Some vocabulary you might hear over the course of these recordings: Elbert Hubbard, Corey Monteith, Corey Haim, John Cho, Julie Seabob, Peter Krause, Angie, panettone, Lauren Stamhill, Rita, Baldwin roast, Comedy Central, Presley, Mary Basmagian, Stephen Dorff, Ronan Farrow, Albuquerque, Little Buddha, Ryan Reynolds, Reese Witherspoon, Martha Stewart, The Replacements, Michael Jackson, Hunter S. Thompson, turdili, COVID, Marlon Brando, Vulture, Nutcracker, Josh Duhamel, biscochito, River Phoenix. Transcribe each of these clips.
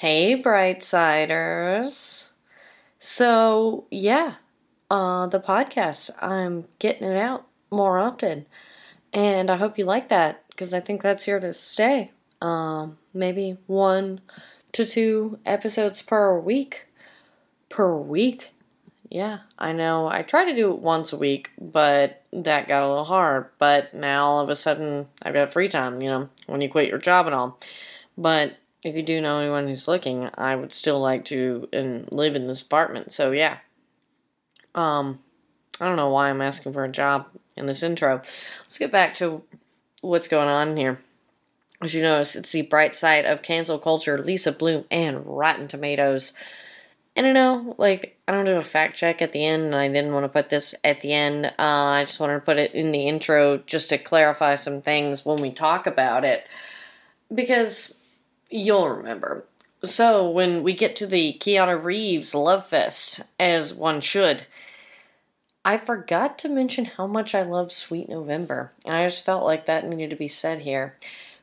Hey, Brightsiders. So, yeah, the podcast, I'm getting it out more often, and I hope you like that, because I think that's here to stay. Maybe 1 to 2 episodes per week. Yeah, I know, I try to do it once a week, but that got a little hard, but now all of a sudden, I've got free time, you know, when you quit your job and all, but if you do know anyone who's looking, I would still like to live in this apartment. So, yeah. I don't know why I'm asking for a job in this intro. Let's get back to what's going on here. As you notice, it's the bright side of cancel culture, Lisa Bloom, and Rotten Tomatoes. And I know, like, I don't do a fact check at the end, and I didn't want to put this at the end. I just wanted to put it in the intro just to clarify some things when we talk about it. Because you'll remember. So, when we get to the Keanu Reeves love fest, as one should, I forgot to mention how much I love Sweet November. And I just felt like that needed to be said here.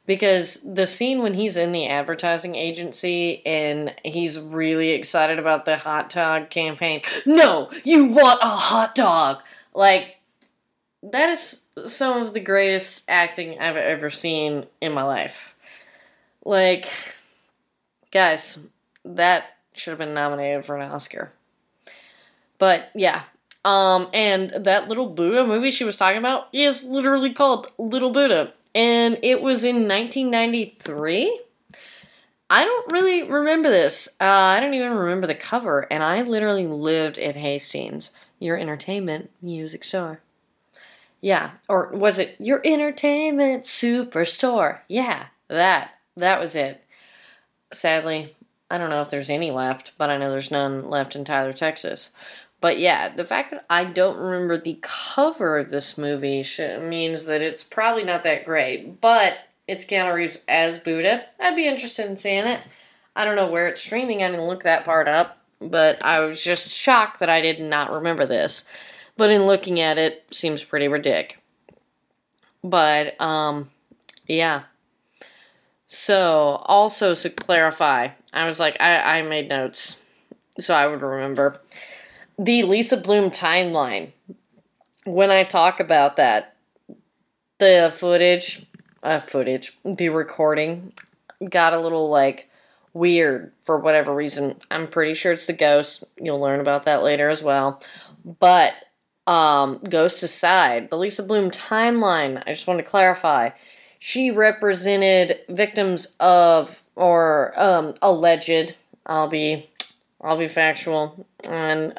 Because the scene when he's in the advertising agency and he's really excited about the hot dog campaign. No! You want a hot dog! Like, that is some of the greatest acting I've ever seen in my life. Like, guys, that should have been nominated for an Oscar. But, yeah. And that Little Buddha movie she was talking about is literally called Little Buddha. And it was in 1993? I don't really remember this. I don't even remember the cover. And I literally lived at Hastings. Your entertainment music store. Yeah. Or was it your entertainment superstore? Yeah. That was it. Sadly, I don't know if there's any left, but I know there's none left in Tyler, Texas. But yeah, the fact that I don't remember the cover of this movie means that it's probably not that great. But it's Keanu Reeves as Buddha. I'd be interested in seeing it. I don't know where it's streaming. I didn't look that part up. But I was just shocked that I did not remember this. But in looking at it, seems pretty ridiculous. But, yeah. So, also to clarify, I was like, I made notes, so I would remember. The Lisa Bloom timeline, when I talk about that, the footage, the recording got a little, like, weird for whatever reason. I'm pretty sure it's the ghost. You'll learn about that later as well. But, ghosts aside, the Lisa Bloom timeline, I just want to clarify. She represented victims of, or alleged, I'll be factual and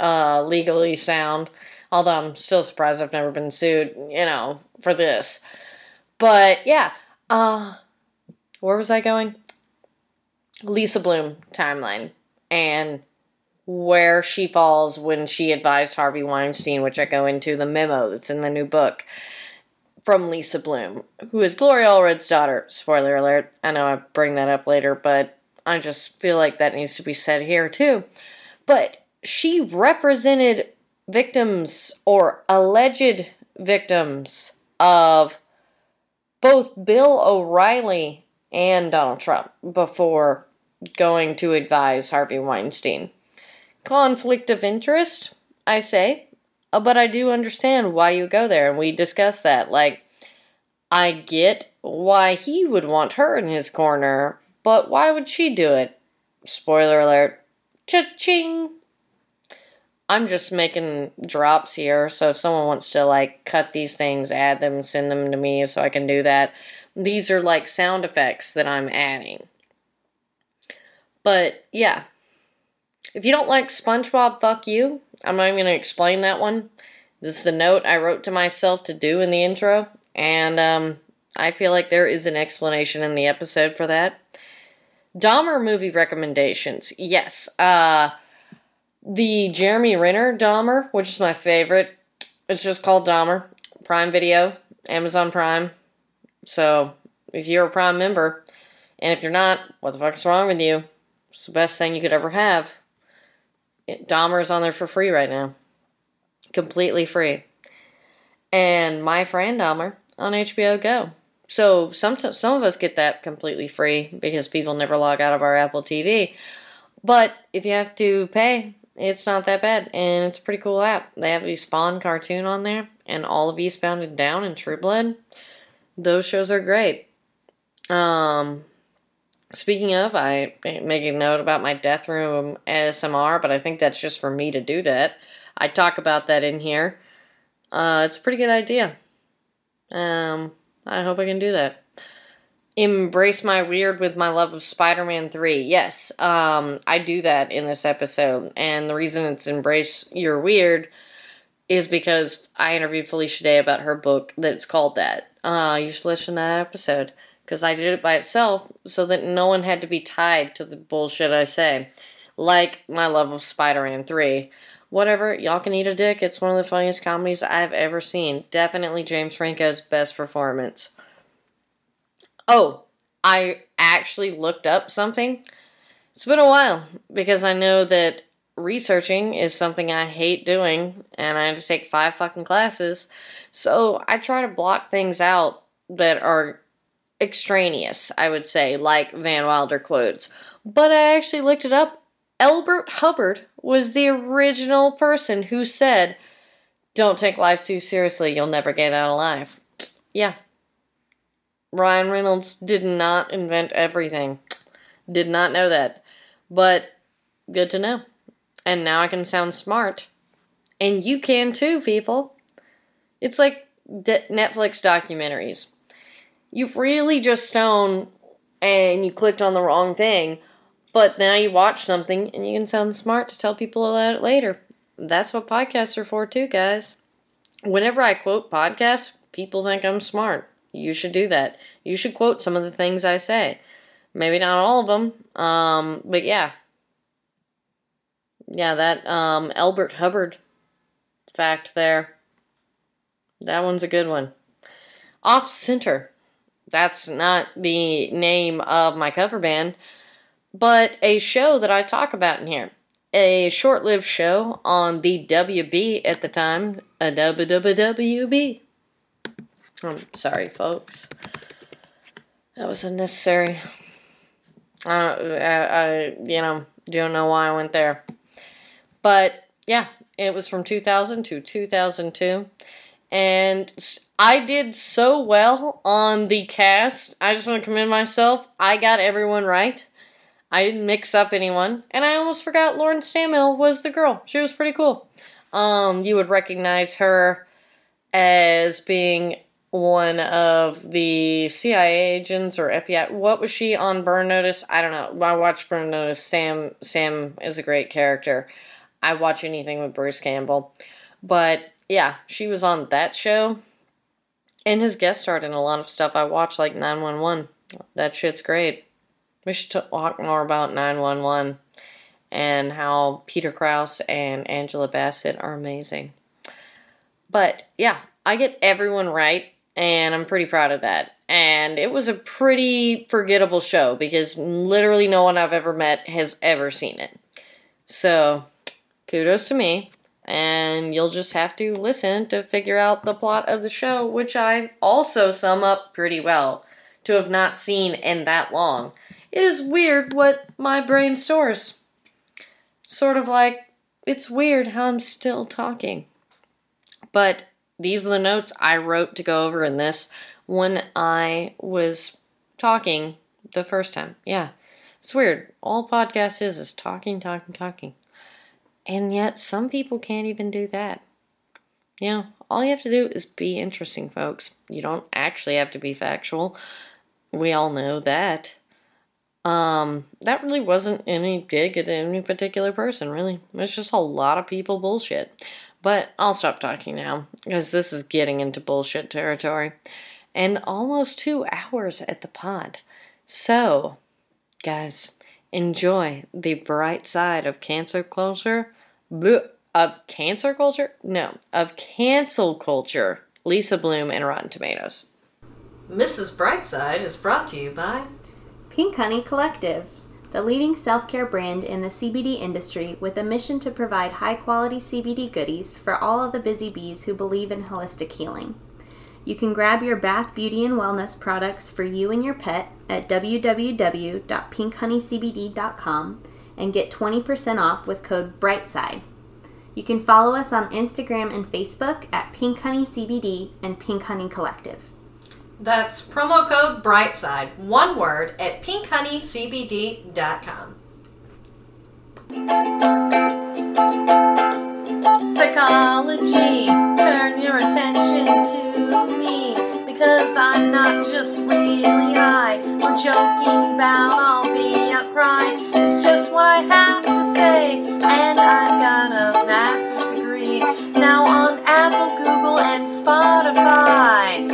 legally sound, although I'm still surprised I've never been sued, you know, for this. But, yeah, where was I going? Lisa Bloom timeline, and where she falls when she advised Harvey Weinstein, which I go into the memo that's in the new book. From Lisa Bloom, who is Gloria Allred's daughter. Spoiler alert. I know I bring that up later, but I just feel like that needs to be said here, too. But she represented victims, or alleged victims, of both Bill O'Reilly and Donald Trump before going to advise Harvey Weinstein. Conflict of interest, I say. But I do understand why you go there, and we discussed that. Like, I get why he would want her in his corner, but why would she do it? Spoiler alert. Cha-ching! I'm just making drops here, so if someone wants to, like, cut these things, add them, send them to me so I can do that. These are, like, sound effects that I'm adding. But, yeah. If you don't like SpongeBob, fuck you. I'm not even going to explain that one. This is the note I wrote to myself to do in the intro. And I feel like there is an explanation in the episode for that. Dahmer movie recommendations. Yes. The Jeremy Renner Dahmer, which is my favorite. It's just called Dahmer. Prime Video. Amazon Prime. So, if you're a Prime member, and if you're not, what the fuck is wrong with you? It's the best thing you could ever have. Dahmer's on there for free right now. Completely free. And My Friend Dahmer on HBO Go. So some of us get that completely free because people never log out of our Apple TV. But if you have to pay, it's not that bad, and it's a pretty cool app. They have the Spawn cartoon on there, and all of Eastbound and Down and True Blood. Those shows are great. Speaking of, I make a note about my Death Room ASMR, but I think that's just for me to do that. I talk about that in here. It's a pretty good idea. I hope I can do that. Embrace my weird with my love of Spider-Man 3. Yes, I do that in this episode. And the reason it's embrace your weird is because I interviewed Felicia Day about her book that's called that. You should listen to that episode. Because I did it by itself so that no one had to be tied to the bullshit I say. Like my love of Spider-Man 3. Whatever, y'all can eat a dick. It's one of the funniest comedies I've ever seen. Definitely James Franco's best performance. Oh, I actually looked up something. It's been a while because I know that researching is something I hate doing and I had to take 5 fucking classes. So I try to block things out that are extraneous, I would say, like Van Wilder quotes. But I actually looked it up. Elbert Hubbard was the original person who said, "Don't take life too seriously, you'll never get out alive." Yeah. Ryan Reynolds did not invent everything. Did not know that. But good to know. And now I can sound smart. And you can too, people. It's like Netflix documentaries. You've really just stoned and you clicked on the wrong thing, but now you watch something and you can sound smart to tell people about it later. That's what podcasts are for too, guys. Whenever I quote podcasts, people think I'm smart. You should do that. You should quote some of the things I say. Maybe not all of them, but yeah. Yeah, that Elbert Hubbard fact there. That one's a good one. Off Center. That's not the name of my cover band, but a show that I talk about in here. A short-lived show on the WB at the time. A WB. I'm sorry, folks. That was unnecessary. I don't know why I went there. But, yeah, it was from 2000 to 2002. And I did so well on the cast. I just want to commend myself. I got everyone right. I didn't mix up anyone. And I almost forgot Lauren Stamhill was the girl. She was pretty cool. You would recognize her as being one of the CIA agents or FBI. What was she on Burn Notice? I don't know. I watched Burn Notice. Sam is a great character. I watch anything with Bruce Campbell. But yeah, she was on that show and has guest starred in a lot of stuff I watch, like 9-1-1. That shit's great. We should talk more about 9-1-1 and how Peter Krause and Angela Bassett are amazing. But yeah, I get everyone right, and I'm pretty proud of that. And it was a pretty forgettable show because literally no one I've ever met has ever seen it. So kudos to me. And you'll just have to listen to figure out the plot of the show, which I also sum up pretty well to have not seen in that long. It is weird what my brain stores. Sort of like, it's weird how I'm still talking. But these are the notes I wrote to go over in this when I was talking the first time. Yeah, it's weird. All podcast is talking. And yet, some people can't even do that. Yeah, all you have to do is be interesting, folks. You don't actually have to be factual. We all know that. That really wasn't any dig at any particular person, really. It's just a lot of people bullshit. But I'll stop talking now, because this is getting into bullshit territory. And almost 2 hours at the pod. So, guys, enjoy the bright side of cancer culture. Of cancer culture? No, of cancel culture. Lisa Bloom and Rotten Tomatoes. Mrs. Brightside is brought to you by Pink Honey Collective, the leading self-care brand in the CBD industry with a mission to provide high-quality CBD goodies for all of the busy bees who believe in holistic healing. You can grab your bath, beauty, and wellness products for you and your pet at www.PinkHoneyCBD.com and get 20% off with code BRIGHTSIDE. You can follow us on Instagram and Facebook at Pink Honey CBD and Pink Honey Collective. That's promo code BRIGHTSIDE, one word, at PinkHoneyCBD.com. Psychology, turn your attention to me, because I'm not just really high. We're joking about all the outcry. It's just what I have to say, and I've got a master's degree now on Apple, Google, and Spotify.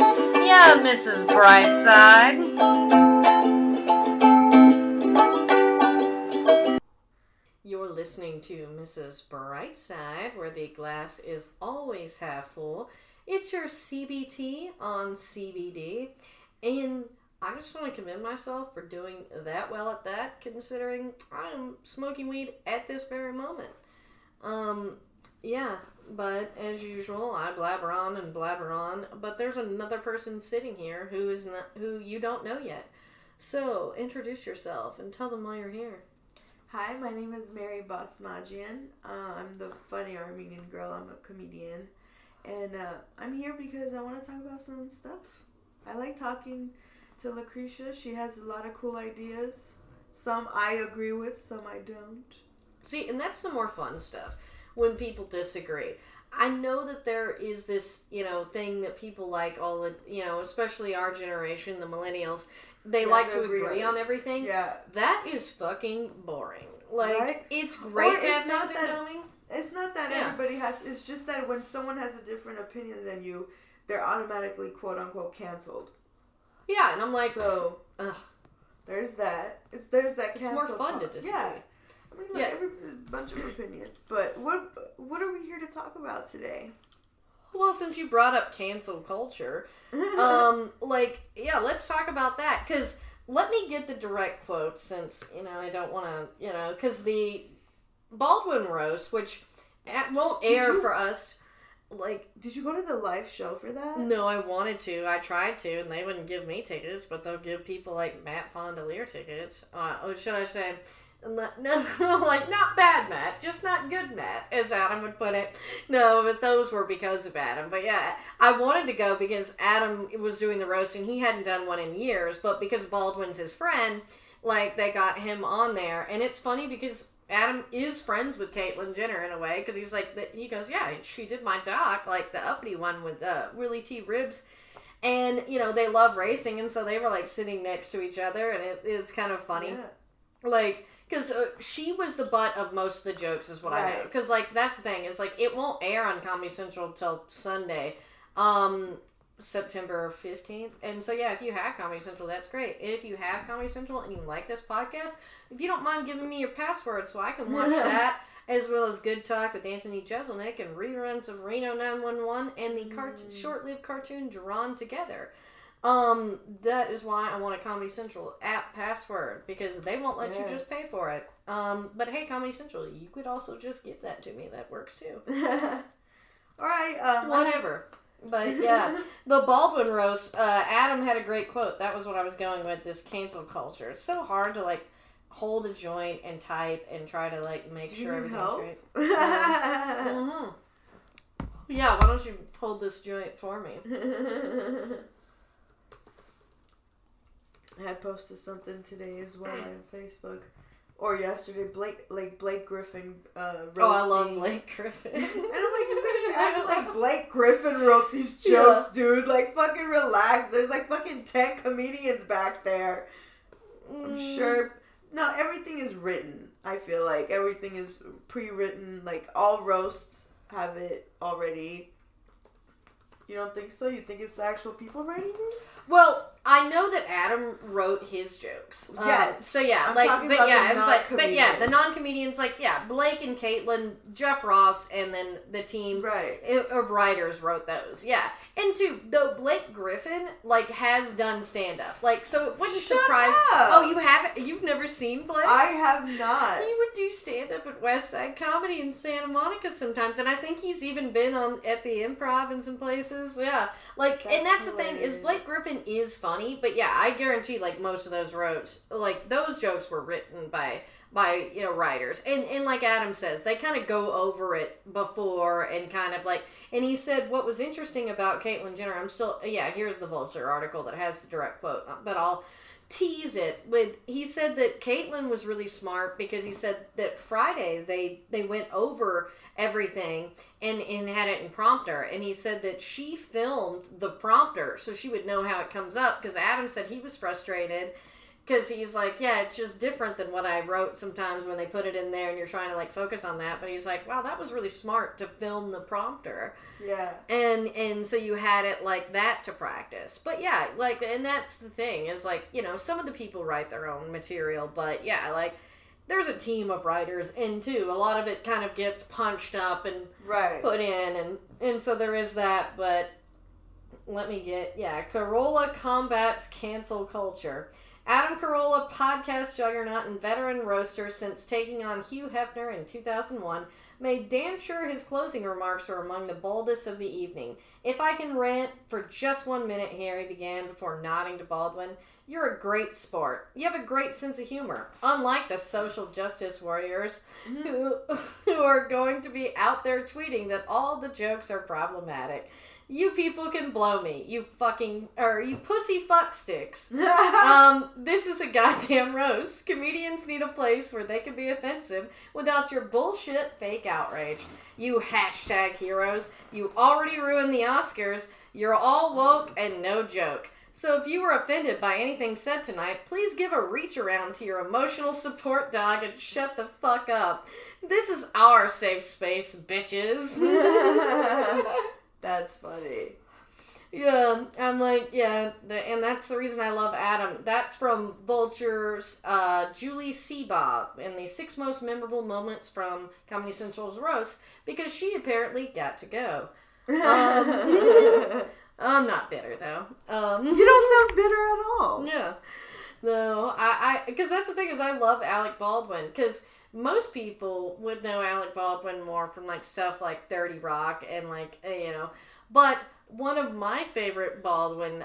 Yeah, Mrs. Brightside. You're listening to Mrs. Brightside, where the glass is always half full. It's your CBT on CBD, and I just want to commend myself for doing that well at that, considering I'm smoking weed at this very moment. Yeah, but as usual, I blabber on, but there's another person sitting here who you don't know yet. So, introduce yourself and tell them why you're here. Hi, my name is Mary Basmagian. I'm the funny Armenian girl. I'm a comedian. And I'm here because I want to talk about some stuff. I like talking to Lucretia. She has a lot of cool ideas. Some I agree with, some I don't. See, and that's the more fun stuff, when people disagree. I know that there is this, thing that people like, all the, especially our generation, the millennials, they like to agree on everything. Yeah. That is fucking boring. Like, right? It's great to have music going. It's not that everybody has... It's just that when someone has a different opinion than you, they're automatically, quote-unquote, canceled. Yeah, and I'm like... So, there's that. There's that cancel. It's more fun to disagree. Yeah. I mean, look, there's a bunch of opinions. But what are we here to talk about today? Well, since you brought up cancel culture, let's talk about that. Because let me get the direct quote, since, I don't want to, because the... Baldwin roast, which won't air for us. Like, did you go to the live show for that? No, I wanted to. I tried to, and they wouldn't give me tickets, but they'll give people like Matt Fondelier tickets. Or should I say, not bad Matt, just not good Matt, as Adam would put it. No, but those were because of Adam. But yeah, I wanted to go because Adam was doing the roast, and he hadn't done one in years, but because Baldwin's his friend, like, they got him on there. And it's funny because Adam is friends with Caitlyn Jenner in a way, because he's like, he goes, yeah, she did my doc, like the uppity one with Willie T. Ribs, and they love racing, and so they were like sitting next to each other, and it's kind of funny, like, because she was the butt of most of the jokes, is what I know, because like that's the thing, is like it won't air on Comedy Central till Sunday, September 15th. And so yeah, if you have Comedy Central, that's great. And if you have Comedy Central and you like this podcast, if you don't mind giving me your password so I can watch that, as well as Good Talk with Anthony Jeselnik and reruns of Reno 9-1-1 and the short-lived cartoon Drawn Together. That is why I want a Comedy Central app password, because they won't let you just pay for it. But hey, Comedy Central, you could also just give that to me. That works too. All right. Whatever. But yeah, the Baldwin roast, Adam had a great quote. That was what I was going with, this cancel culture. It's so hard to like hold a joint and type and try to like make sure everything's right. Yeah, why don't you hold this joint for me? I had posted something today as well on Facebook. Or yesterday, Blake Griffin roasting. Oh, I love Blake Griffin. And I'm like, you guys are acting like Blake Griffin wrote these jokes, dude. Like, fucking relax. There's like fucking 10 comedians back there. I'm sure. No, everything is written. I feel like everything is pre-written. Like, all roasts have it already. You don't think so? You think it's the actual people writing this? Well, I know that Adam wrote his jokes. Yes. So yeah, I'm like, but yeah, it was like, but yeah, the non-comedians, like, yeah, Blake and Caitlyn, Jeff Ross, and then the team of writers wrote those. Yeah, and too, though Blake Griffin like has done stand-up, like, so it wouldn't surprise. Oh, you haven't? You've never seen Blake? I have not. He would do stand-up at West Side Comedy in Santa Monica sometimes, and I think he's even been on at the Improv in some places. Yeah, like, and that's the thing is Blake Griffin is fun. Funny, but yeah, I guarantee like most of those jokes, like those jokes were written by you know writers, and like Adam says, they kind of go over it before and kind of like, and he said what was interesting about Caitlyn Jenner. I'm still here's the Vulture article that has the direct quote, but I'll tease it with, he said that Caitlyn was really smart because he said that Friday they went over everything and had it in prompter, and he said that she filmed the prompter so she would know how it comes up, because Adam said he was frustrated because he's like, yeah, it's just different than what I wrote sometimes when they put it in there and you're trying to like focus on that, but he's like, wow, that was really smart to film the prompter. Yeah. And so you had it like that to practice. But yeah, like, and that's the thing is like, you know, some of the people write their own material, but yeah, like there's a team of writers in too. A lot of it kind of gets punched up and put in and so there is that, but let me get, Carolla combats cancel culture. Adam Carolla, podcast juggernaut and veteran roaster since taking on Hugh Hefner in 2001, made damn sure his closing remarks are among the boldest of the evening. If I can rant for just 1 minute here, he began before nodding to Baldwin. You're a great sport. You have a great sense of humor. Unlike the social justice warriors who are going to be out there tweeting that all the jokes are problematic. You people can blow me, you pussy fuck sticks. This is a goddamn roast. Comedians need a place where they can be offensive without your bullshit fake outrage. You hashtag heroes. You already ruined the Oscars. You're all woke and no joke. So if you were offended by anything said tonight, please give a reach around to your emotional support dog and shut the fuck up. This is our safe space, bitches. That's funny. Yeah, I'm like, yeah, and that's the reason I love Adam. That's from Vulture's Julie Seabob in the 6 most memorable moments from Comedy Central's roast, because she apparently got to go. I'm not bitter, though. You don't sound bitter at all. Yeah. No, I because that's the thing is I love Alec Baldwin, because most people would know Alec Baldwin more from, like, stuff like 30 Rock and, like, you know. But one of my favorite Baldwin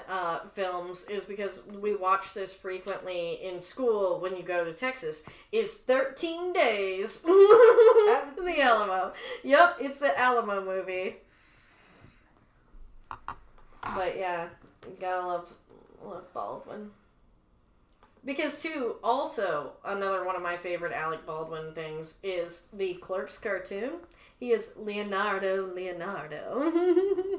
films is, because we watch this frequently in school when you go to Texas, is 13 Days. The Alamo. Yep, it's the Alamo movie. But, yeah, gotta love Baldwin. Because, too, also, another one of my favorite Alec Baldwin things is the Clerks cartoon. He is Leonardo. I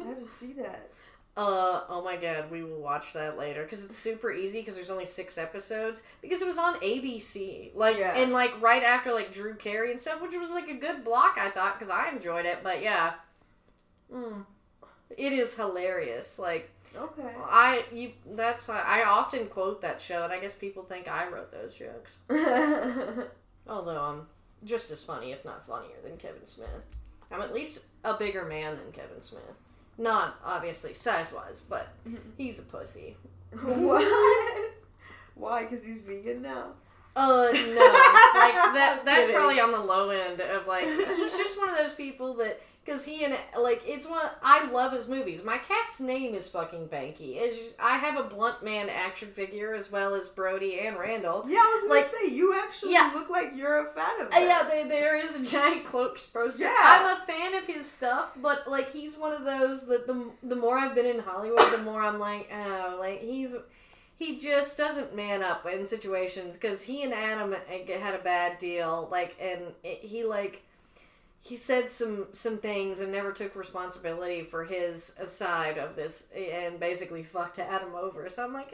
have to see that. Oh my god, we will watch that later. Because it's super easy, because there's only 6 episodes. Because it was on ABC. And, like, right after, like, Drew Carey and stuff, which was, like, a good block, I thought, because I enjoyed it. But, yeah. It is hilarious. Like... Okay. I often quote that show, and I guess people think I wrote those jokes. Although I'm just as funny, if not funnier, than Kevin Smith. I'm at least a bigger man than Kevin Smith. Not, obviously, size-wise, but he's a pussy. What? Why? Because he's vegan now? No. That's probably on the low end of, like, he's just one of those people that... Because he and, like, it's one of, I love his movies. My cat's name is fucking Banky. It's just, I have a Blunt Man action figure as well as Brody and Randall. Yeah, I was going to say, you actually look like you're a fan of that. There is a giant Clerks poster. Yeah. I'm a fan of his stuff, but, like, he's one of those that the more I've been in Hollywood, the more I'm like, oh, like, he just doesn't man up in situations. Because he and Adam had a bad deal, like, and he said some things and never took responsibility for his side of this, and basically fucked Adam over. So I'm like,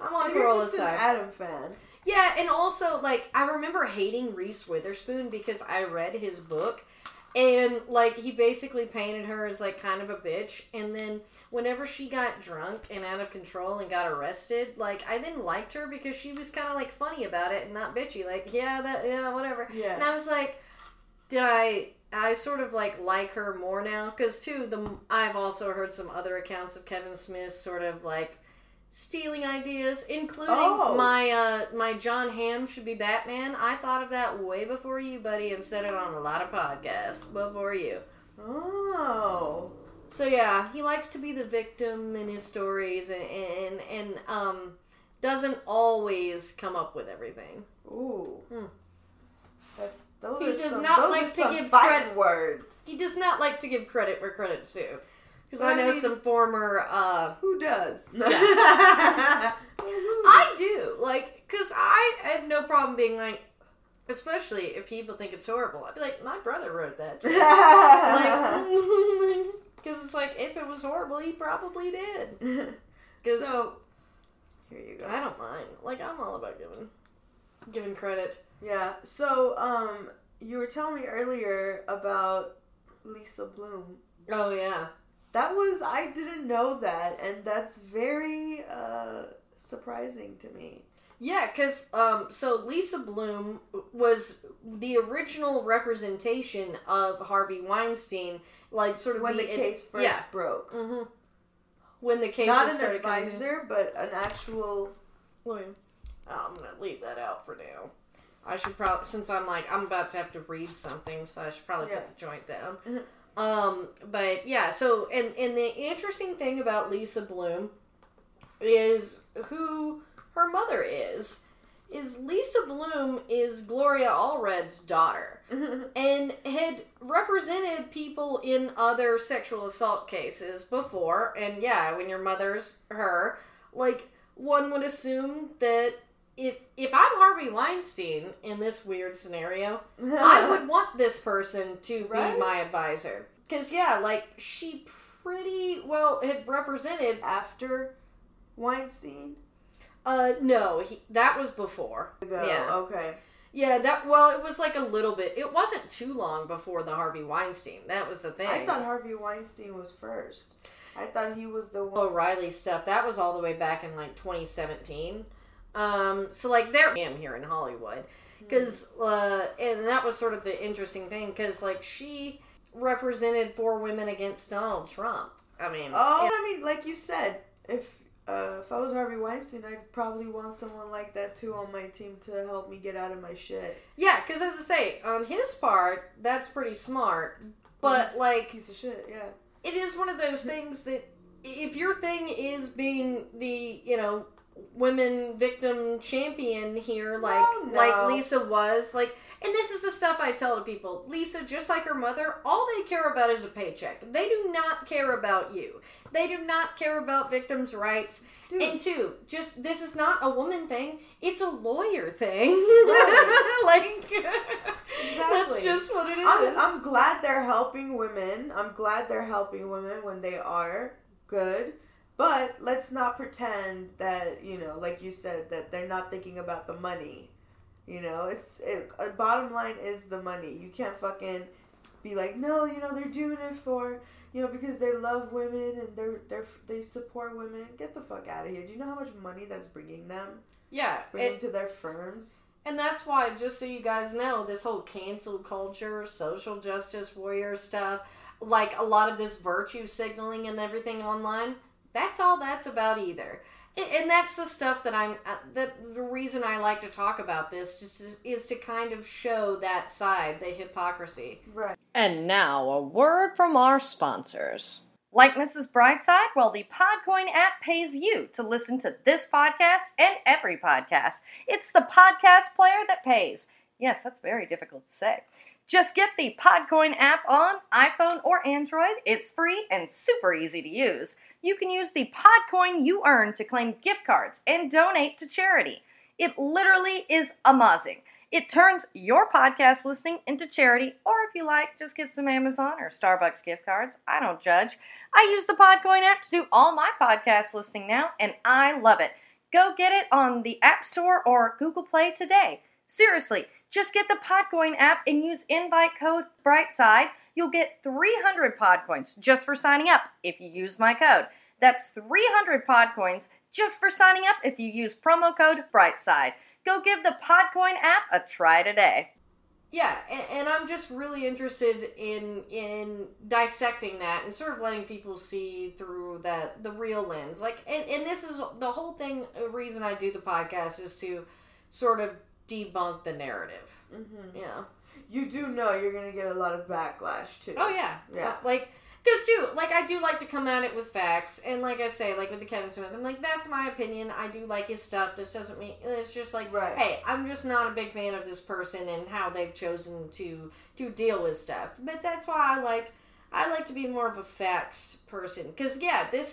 I'm on Carolla's side. An Adam fan. Yeah, and also, like, I remember hating Reese Witherspoon because I read his book, And, like, he basically painted her as, like, kind of a bitch. And then whenever she got drunk and out of control and got arrested, like, I then liked her because she was kind of, like, funny about it and not bitchy. Like, yeah, whatever. Yeah. And I was like, I sort of, like her more now. Because, too, I've also heard some other accounts of Kevin Smith sort of, like, stealing ideas, including my John Hamm should be Batman. I thought of that way before you, buddy, and said it on a lot of podcasts before you. Oh. So yeah, he likes to be the victim in his stories and doesn't always come up with everything. Ooh. Hmm. Those are some fighting words. He does not like to give credit where credit's due. Because I know some former, Who does? Yeah. I do. Like, because I have no problem being like, especially if people think it's horrible. I'd be like, my brother wrote that. Like, because it's like, if it was horrible, he probably did. So, here you go. I don't mind. Like, I'm all about giving credit. Yeah. So, you were telling me earlier about Lisa Bloom. Oh, yeah. I didn't know that, and that's very surprising to me. Yeah, because, so Lisa Bloom was the original representation of Harvey Weinstein, like, sort of... When the case first broke. Mm-hmm. When the case started coming in. Not an advisor, but an actual... lawyer. I'm going to leave that out for now. I should probably, since I'm about to have to read something, so I should probably put the joint down. Mm-hmm. But yeah, so, and the interesting thing about Lisa Bloom is who her mother is Lisa Bloom is Gloria Allred's daughter and had represented people in other sexual assault cases before. And yeah, when your mother's her, like, one would assume that if I'm Harvey Weinstein in this weird scenario, I would want this person to be my advisor. Because, yeah, like, she pretty well had represented... After Weinstein? No, that was before. Ago. Yeah. Okay. Yeah, it was like a little bit... It wasn't too long before the Harvey Weinstein. That was the thing. I thought Harvey Weinstein was first. I thought he was the one... O'Reilly stuff, that was all the way back in, like, 2017. So, like, there I am here in Hollywood, because, and that was sort of the interesting thing, because, like, she represented four women against Donald Trump. I mean... Oh, and, I mean, like you said, if I was Harvey Weinstein, I'd probably want someone like that, too, on my team to help me get out of my shit. Yeah, because, as I say, on his part, that's pretty smart, but, like... Piece of shit, yeah. It is one of those things that, if your thing is being the, you know... women victim champion here, like like Lisa was, like, and this is the stuff I tell to people. Lisa, just like her mother, all they care about is a paycheck. They do not care about you. They do not care about victims' rights. Dude. And two, just, this is not a woman thing. It's a lawyer thing. Right. Like, exactly. That's just what it is. I'm glad they're helping women. I'm glad they're helping women when they are good. But let's not pretend that, you know, like you said, that they're not thinking about the money. You know, a bottom line is the money. You can't fucking be like, no, you know, they're doing it for, you know, because they love women and they support women. Get the fuck out of here. Do you know how much money that's bringing them? Yeah. Bringing to their firms? And that's why, just so you guys know, this whole cancel culture, social justice warrior stuff, like a lot of this virtue signaling and everything online... That's all that's about either. And that's the stuff that the reason I like to talk about this just is to kind of show that side, the hypocrisy. Right. And now, a word from our sponsors. Like Mrs. Brightside? Well, the Podcoin app pays you to listen to this podcast and every podcast. It's the podcast player that pays. Yes, that's very difficult to say. Just get the Podcoin app on iPhone or Android. It's free and super easy to use. You can use the Podcoin you earn to claim gift cards and donate to charity. It literally is amazing. It turns your podcast listening into charity, or if you like, just get some Amazon or Starbucks gift cards. I don't judge. I use the Podcoin app to do all my podcast listening now, and I love it. Go get it on the App Store or Google Play today. Seriously, just get the Podcoin app and use invite code Brightside. You'll get 300 Podcoins just for signing up if you use my code. That's 300 Podcoins just for signing up if you use promo code Brightside. Go give the Podcoin app a try today. Yeah, and I'm just really interested in dissecting that and sort of letting people see through that the real lens. Like, and this is the whole thing. The reason I do the podcast is to sort of debunk the narrative. Mm-hmm. Yeah, you do know you're gonna get a lot of backlash too. Oh yeah, yeah. Like, because too, like I do like to come at it with facts, and like I say, like with the Kevin Smith, I'm like, that's my opinion. I do like his stuff. This doesn't mean it's just like, right. Hey, I'm just not a big fan of this person and how they've chosen to deal with stuff. But that's why I like to be more of a facts person. Because yeah, this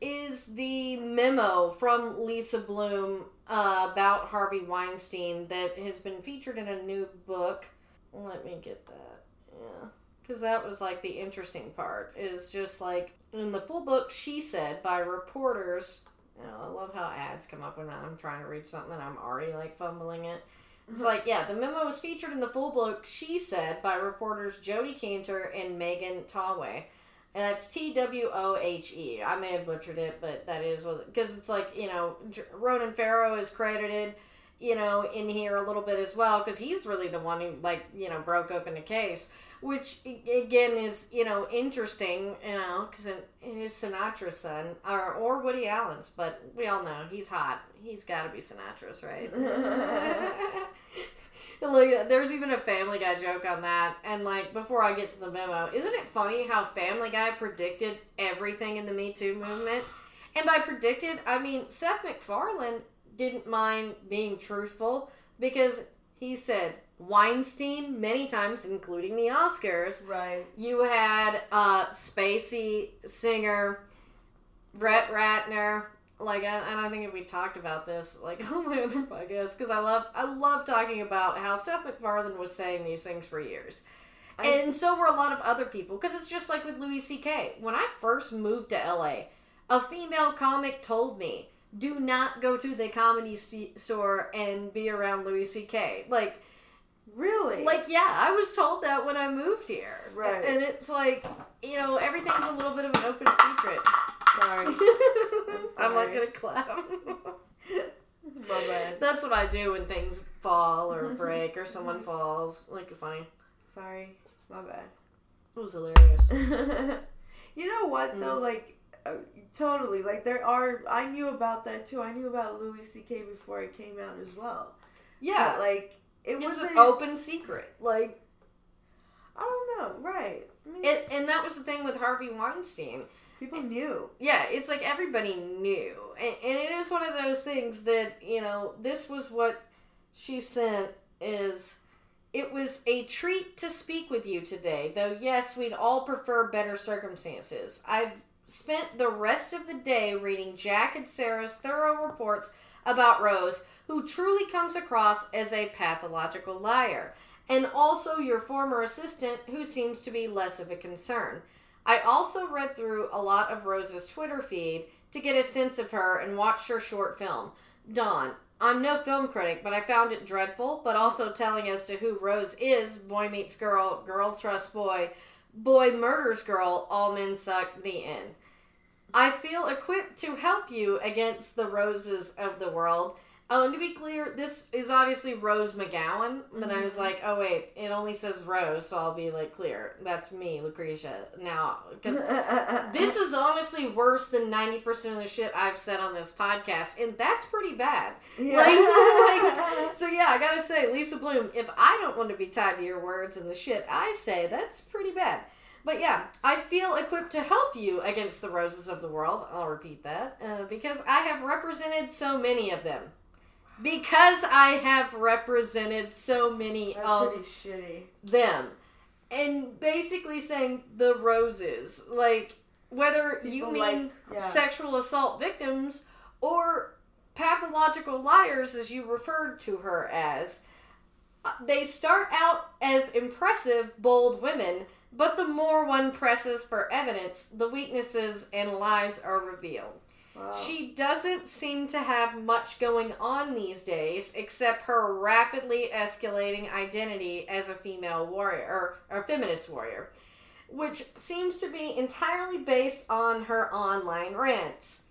is the memo from Lisa Bloom about Harvey Weinstein that has been featured in a new book. Let me get that. Yeah. Because that was, like, the interesting part, is just, like, in the full book, She Said, by reporters, you know, I love how ads come up when I'm trying to read something and I'm already, like, fumbling it. It's like, yeah, the memo was featured in the full book, She Said, by reporters Jody Cantor and Megan Taway. And that's Twohe. I may have butchered it, but that is what, because it's like, you know, Ronan Farrow is credited, you know, in here a little bit as well, because he's really the one who, like, you know, broke open the case. Which, again, is, you know, interesting, you know, because it is Sinatra's son, or Woody Allen's, but we all know, he's hot. He's got to be Sinatra's, right? Look, there's even a Family Guy joke on that, and, like, before I get to the memo, isn't it funny how Family Guy predicted everything in the Me Too movement? And by predicted, I mean, Seth MacFarlane didn't mind being truthful, because he said, Weinstein, many times, including the Oscars. Right. You had Spacey, Singer, Brett Ratner. Like, and I think we talked about this, like, on my other podcast, because I love talking about how Seth MacFarlane was saying these things for years, and so were a lot of other people. Because it's just like with Louis C.K. When I first moved to LA, a female comic told me, "Do not go to the Comedy Store and be around Louis C.K." Like. Really? Like, yeah, I was told that when I moved here. Right. And it's like, you know, everything's a little bit of an open secret. Sorry. I'm not going to clap. My bad. That's what I do when things fall or break or someone falls. Like, funny. Sorry. My bad. It was hilarious. You know what, though? Like, totally. Like, I knew about that, too. I knew about Louis C.K. before it came out as well. Yeah. But, like... It was an open secret. Like, I don't know. Right. I mean, and that was the thing with Harvey Weinstein. People knew. Yeah. It's like everybody knew. And it is one of those things that, you know, this was what she sent is, it was a treat to speak with you today, though, yes, we'd all prefer better circumstances. I've spent the rest of the day reading Jack and Sarah's thorough reports about Rose, who truly comes across as a pathological liar, and also your former assistant, who seems to be less of a concern. I also read through a lot of Rose's Twitter feed to get a sense of her and watched her short film, Dawn. I'm no film critic, but I found it dreadful, but also telling as to who Rose is, boy meets girl, girl trusts boy, boy murders girl, all men suck, the end. I feel equipped to help you against the Roses of the world. Oh, and to be clear, this is obviously Rose McGowan, but I was like, oh wait, it only says Rose, so I'll be like clear. That's me, Lucretia, now. Because this is honestly worse than 90% of the shit I've said on this podcast, and that's pretty bad. Yeah. Like, so yeah, I gotta say, Lisa Bloom, if I don't want to be tied to your words and the shit I say, that's pretty bad. But yeah, I feel equipped to help you against the Roses of the world, I'll repeat that, because I have represented so many of them. Because I have represented so many them. And basically saying the Roses. Like, whether people you mean like, yeah. Sexual assault victims or pathological liars, as you referred to her as, they start out as impressive, bold women, but the more one presses for evidence, the weaknesses and lies are revealed. Wow. She doesn't seem to have much going on these days except her rapidly escalating identity as a female warrior, or a feminist warrior, which seems to be entirely based on her online rants.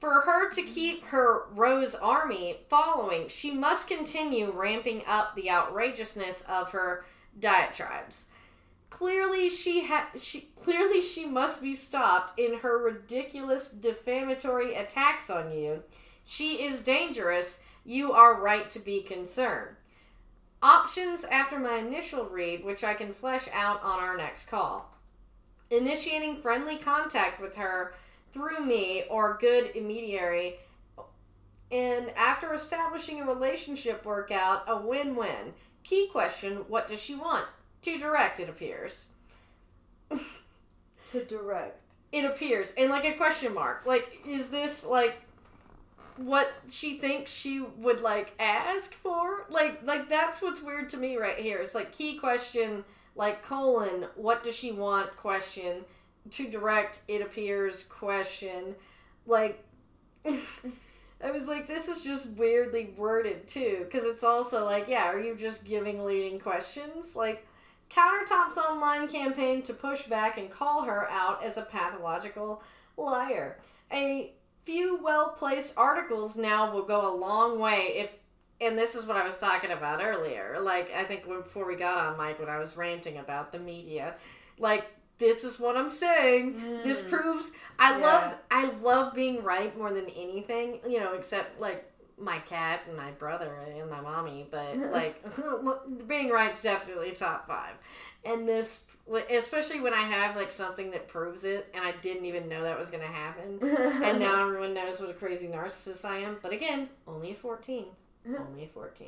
For her to keep her Rose Army following, she must continue ramping up the outrageousness of her diatribes. Clearly she must be stopped in her ridiculous defamatory attacks on you. She is dangerous. You are right to be concerned. Options after my initial read, which I can flesh out on our next call. Initiating friendly contact with her through me or good intermediary, and after establishing a relationship workout, a win-win. Key question, what does she want? To direct, it appears. To direct. It appears. And, like, a question mark. Like, is this, like, what she thinks she would, like, ask for? Like that's what's weird to me right here. It's, like, key question, like, colon, what does she want, question. To direct, it appears, question. Like, I was like, this is just weirdly worded, too. Because it's also, like, yeah, are you just giving leading questions? Like, Countertop's online campaign to push back and call her out as a pathological liar. A few well-placed articles now will go a long way if, and this is what I was talking about earlier, like I think before we got on mic when I was ranting about the media, like this is what I'm saying. This proves, I love being right more than anything, you know, except like my cat and my brother and my mommy, but like being right's definitely top five. And this, especially when I have like something that proves it, and I didn't even know that was going to happen, and now everyone knows what a crazy narcissist I am. But again, only a 14, only a 14.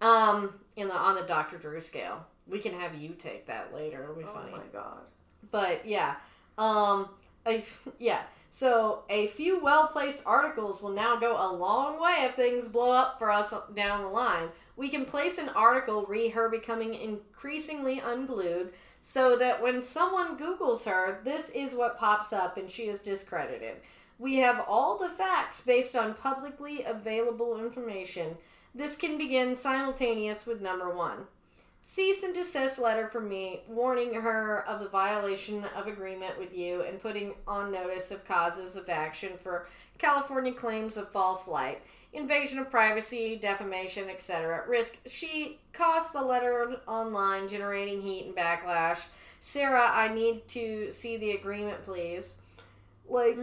On the Dr. Drew scale, we can have you take that later. It'll be funny. Oh my god! But yeah, So, a few well-placed articles will now go a long way if things blow up for us down the line. We can place an article re her becoming increasingly unglued so that when someone Googles her, this is what pops up and she is discredited. We have all the facts based on publicly available information. This can begin simultaneous with number one. Cease and desist letter from me warning her of the violation of agreement with you and putting on notice of causes of action for California claims of false light, invasion of privacy, defamation, etc. at risk. She cost the letter online, generating heat and backlash. Sarah, I need to see the agreement, please. Like,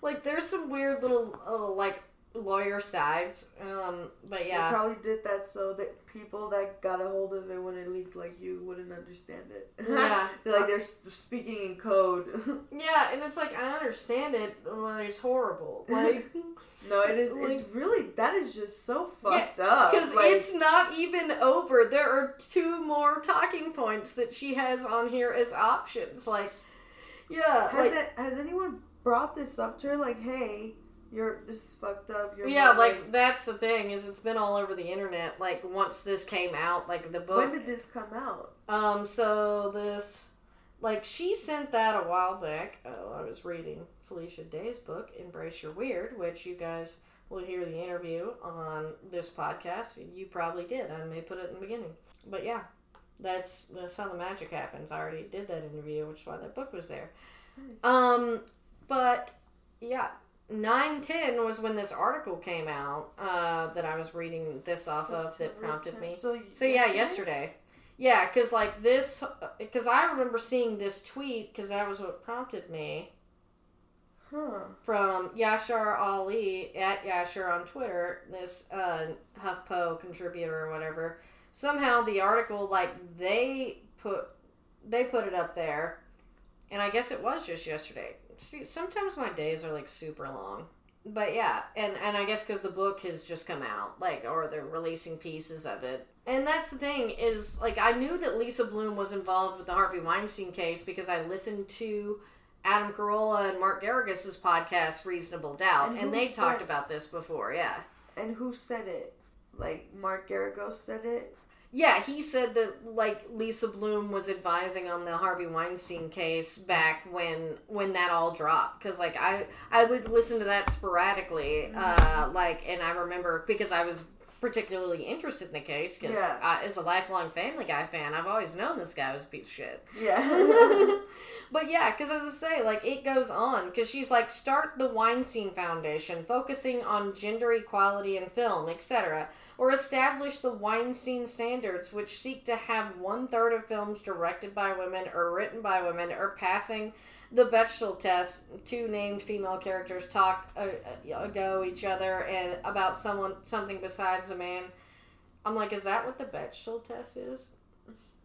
like there's some weird little, like, lawyer sides, but yeah. They probably did that so that people that got a hold of it when it leaked like you wouldn't understand it. Yeah. Like they're speaking in code. Yeah, and it's like, I understand it, well, it's horrible. Like, no, it is, like, it's really, that is just so fucked up. Because like, it's not even over. There are two more talking points that she has on here as options. Like, yeah. Has anyone brought this up to her? Like, hey, this is fucked up. Like, that's the thing, is it's been all over the internet, like, once this came out, like, the book. When did this come out? So this, like, she sent that a while back. Oh, I was reading Felicia Day's book, Embrace Your Weird, which you guys will hear the interview on this podcast. You probably did. I may put it in the beginning. But, yeah, that's how the magic happens. I already did that interview, which is why that book was there. But, yeah. 9/10 was when this article came out that I was reading this off of that prompted me. So yeah, yesterday. Yeah, because like this, because I remember seeing this tweet because that was what prompted me. From Yashar Ali at Yashar on Twitter, this HuffPo contributor or whatever. Somehow the article, like they put it up there, and I guess it was just yesterday. See, sometimes my days are, like, super long. But, yeah. And I guess because the book has just come out. Like, or they're releasing pieces of it. And that's the thing is, like, I knew that Lisa Bloom was involved with the Harvey Weinstein case because I listened to Adam Carolla and Mark Garagas's podcast, Reasonable Doubt. And they talked about this before, yeah. And who said it? Like, Mark Garagas said it? Yeah, he said that, like, Lisa Bloom was advising on the Harvey Weinstein case back when that all dropped. Because, like, I would listen to that sporadically, and I remember, because I was particularly interested in the case, because as a lifelong Family Guy fan, I've always known this guy was a piece of shit. Yeah. But, yeah, because, as I say, like, it goes on. Because she's like, start the Weinstein Foundation, focusing on gender equality in film, etc., or establish the Weinstein standards, which seek to have 1/3 of films directed by women or written by women or passing the Bechdel test. Two named female characters talk ago each other and about something besides a man. I'm like, is that what the Bechdel test is?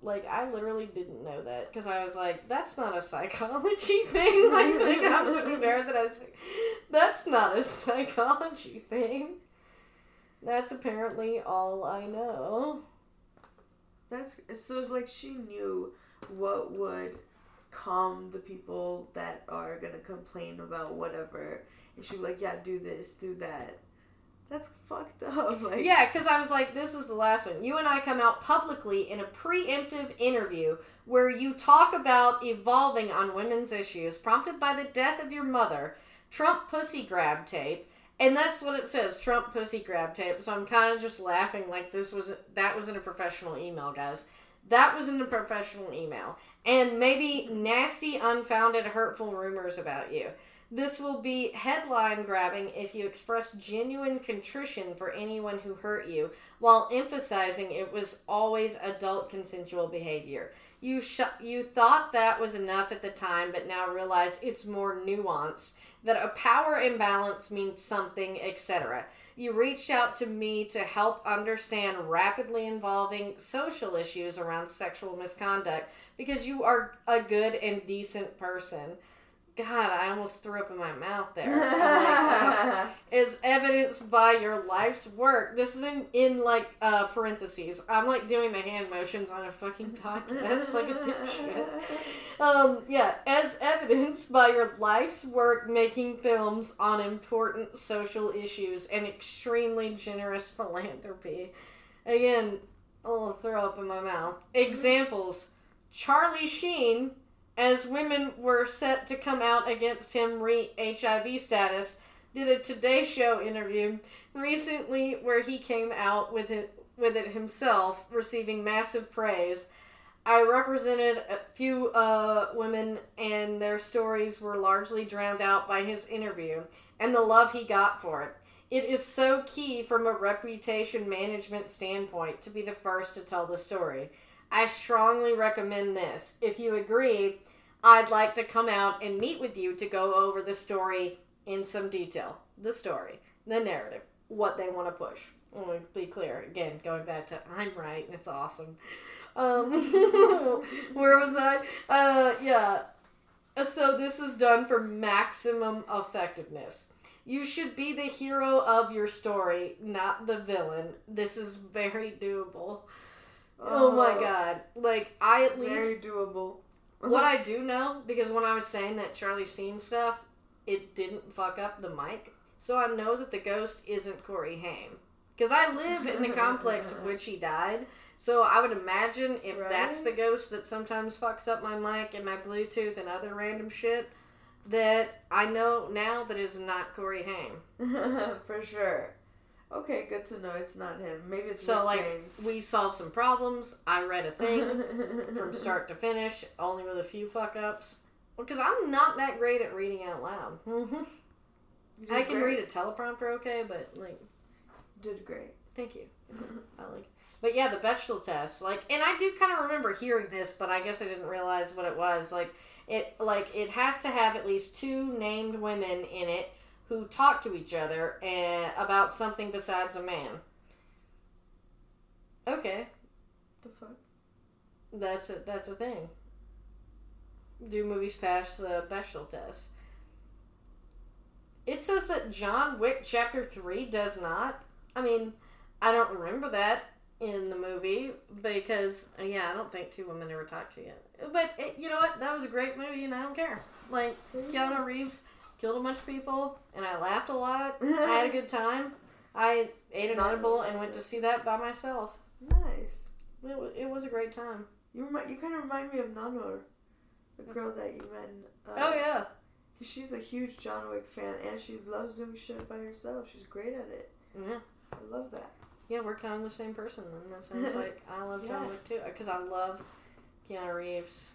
Like, I literally didn't know that, because I was like, that's not a psychology thing. Like, I'm so prepared that I was like, that's not a psychology thing. That's apparently all I know. That's so, like, she knew what would calm the people that are gonna complain about whatever, and she was like, yeah, do this, do that. That's fucked up. Like, yeah, because I was like, this is the last one. You and I come out publicly in a preemptive interview where you talk about evolving on women's issues prompted by the death of your mother, Trump pussy grab tape. And that's what it says, Trump pussy grab tape. So I'm kind of just laughing like that was in a professional email, guys. That was in a professional email. And maybe nasty, unfounded, hurtful rumors about you. This will be headline grabbing if you express genuine contrition for anyone who hurt you, while emphasizing it was always adult consensual behavior. You thought that was enough at the time, but now realize it's more nuanced. That a power imbalance means something, etc. You reached out to me to help understand rapidly evolving social issues around sexual misconduct because you are a good and decent person. God, I almost threw up in my mouth there. Like, is evidenced by your life's work. This is in parentheses. I'm like doing the hand motions on a fucking podcast. That's like a dipshit. As evidenced by your life's work making films on important social issues and extremely generous philanthropy. Again, I'll throw up in my mouth. Examples. Charlie Sheen, as women were set to come out against him HIV status, did a Today Show interview recently where he came out with it himself, receiving massive praise. I represented a few women, and their stories were largely drowned out by his interview and the love he got for it. It is so key from a reputation management standpoint to be the first to tell the story. I strongly recommend this. If you agree, I'd like to come out and meet with you to go over the story in some detail. The story, the narrative, what they want to push. I want to be clear. Again, going back to I'm right and it's awesome. Where was I? So this is done for maximum effectiveness. You should be the hero of your story, not the villain. This is very doable. Oh my god. Like, I at least... Very doable. What I do know, because when I was saying that Charlie Sheen stuff, it didn't fuck up the mic. So I know that the ghost isn't Corey Haim. Because I live in the complex of which he died. So I would imagine if that's the ghost that sometimes fucks up my mic and my Bluetooth and other random shit, that I know now that is not Corey Haim. For sure. Okay, good to know it's not him. Maybe it's so, like, James. We solved some problems. I read a thing from start to finish, only with a few fuck-ups. Because I'm not that great at reading out loud. Mm-hmm. I can read a teleprompter okay, but, like... Did great. Thank you. I like it. But, yeah, the Bechdel test. Like, and I do kind of remember hearing this, but I guess I didn't realize what it was. It has to have at least two named women in it who talk to each other about something besides a man. Okay. The fuck? That's a thing. Do movies pass the Bechdel test? It says that John Wick Chapter 3 does not. I mean, I don't remember that in the movie because, yeah, I don't think two women ever talked to you. But you know what? That was a great movie and I don't care. Like, Keanu Reeves killed a bunch of people, and I laughed a lot. I had a good time. I ate an edible and went to see that by myself. Nice. It was a great time. You kind of remind me of Nanor, the girl that you met. Oh, yeah. Cause she's a huge John Wick fan, and she loves doing shit by herself. She's great at it. Yeah. I love that. Yeah, we're kind of the same person, and that sounds like I love John Wick, too, because I love Keanu Reeves.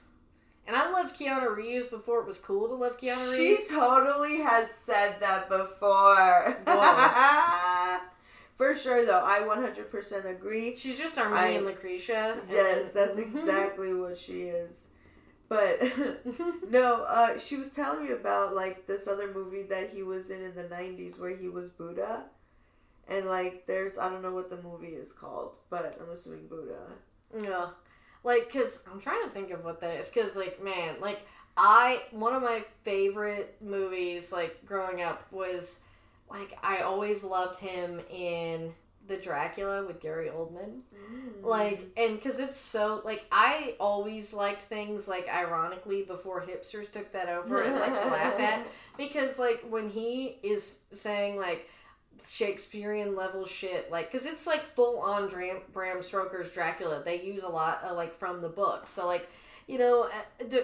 And I loved Keanu Reeves before it was cool to love Keanu Reeves. She totally has said that before. For sure, though. I 100% agree. She's just Armenian Lucretia. Yes, that's exactly what she is. But, no, she was telling me about, like, this other movie that he was in the 90s where he was Buddha. And, like, there's, I don't know what the movie is called, but I'm assuming Buddha. Yeah. Like, because I'm trying to think of what that is. Because, like, man, like, one of my favorite movies, like, growing up was, like, I always loved him in The Dracula with Gary Oldman. Mm. Like, and because it's so, like, I always liked things, like, ironically, before hipsters took that over and like to laugh at. Because, like, when he is saying, like, Shakespearean level shit, like, because it's like full on Bram Stoker's Dracula. They use a lot of, like, from the book, so, like, you know,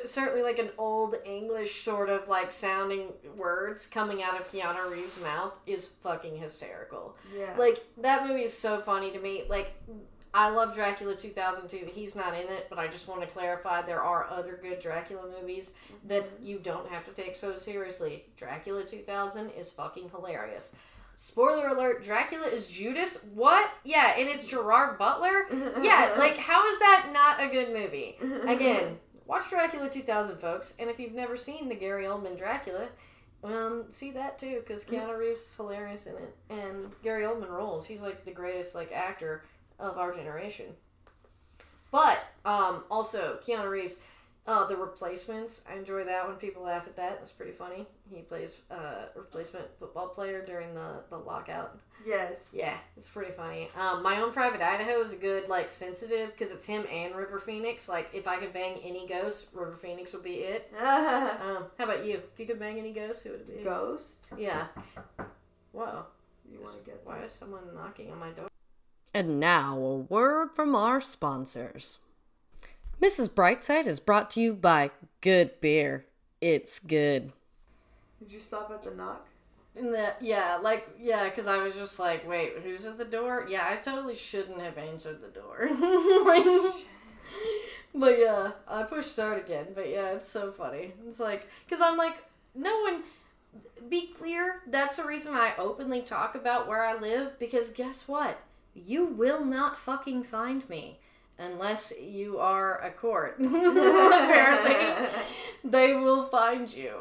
certainly like an old English sort of like sounding words coming out of Keanu Reeves' mouth is fucking hysterical. Yeah, like, that movie is so funny to me. Like, I love Dracula 2002. He's not in it, but I just want to clarify there are other good Dracula movies that you don't have to take so seriously. Dracula 2000 is fucking hilarious. Spoiler alert, Dracula is Judas? What? Yeah, and it's Gerard Butler? Yeah, like, how is that not a good movie? Again, watch Dracula 2000, folks, and if you've never seen the Gary Oldman Dracula, see that too, because Keanu Reeves is hilarious in it, and Gary Oldman rolls. He's, like, the greatest, like, actor of our generation. But, also, Keanu Reeves, The Replacements, I enjoy that when people laugh at that. It's pretty funny. He plays a replacement football player during the lockout. Yes. Yeah, it's pretty funny. My Own Private Idaho is a good, like, sensitive, because it's him and River Phoenix. Like, if I could bang any ghost, River Phoenix would be it. How about you? If you could bang any ghost, who would it be? Ghost? Yeah. Whoa. You want to get that? Why is someone knocking on my door? And now, a word from our sponsors. Mrs. Brightside is brought to you by good beer. It's good. Did you stop at the knock? Yeah, because I was just like, wait, who's at the door? Yeah, I totally shouldn't have answered the door. Like, but yeah, I pushed start again. But yeah, it's so funny. It's like, because I'm like, no one, be clear, that's the reason I openly talk about where I live, because guess what? You will not fucking find me. Unless you are a court, apparently, they will find you.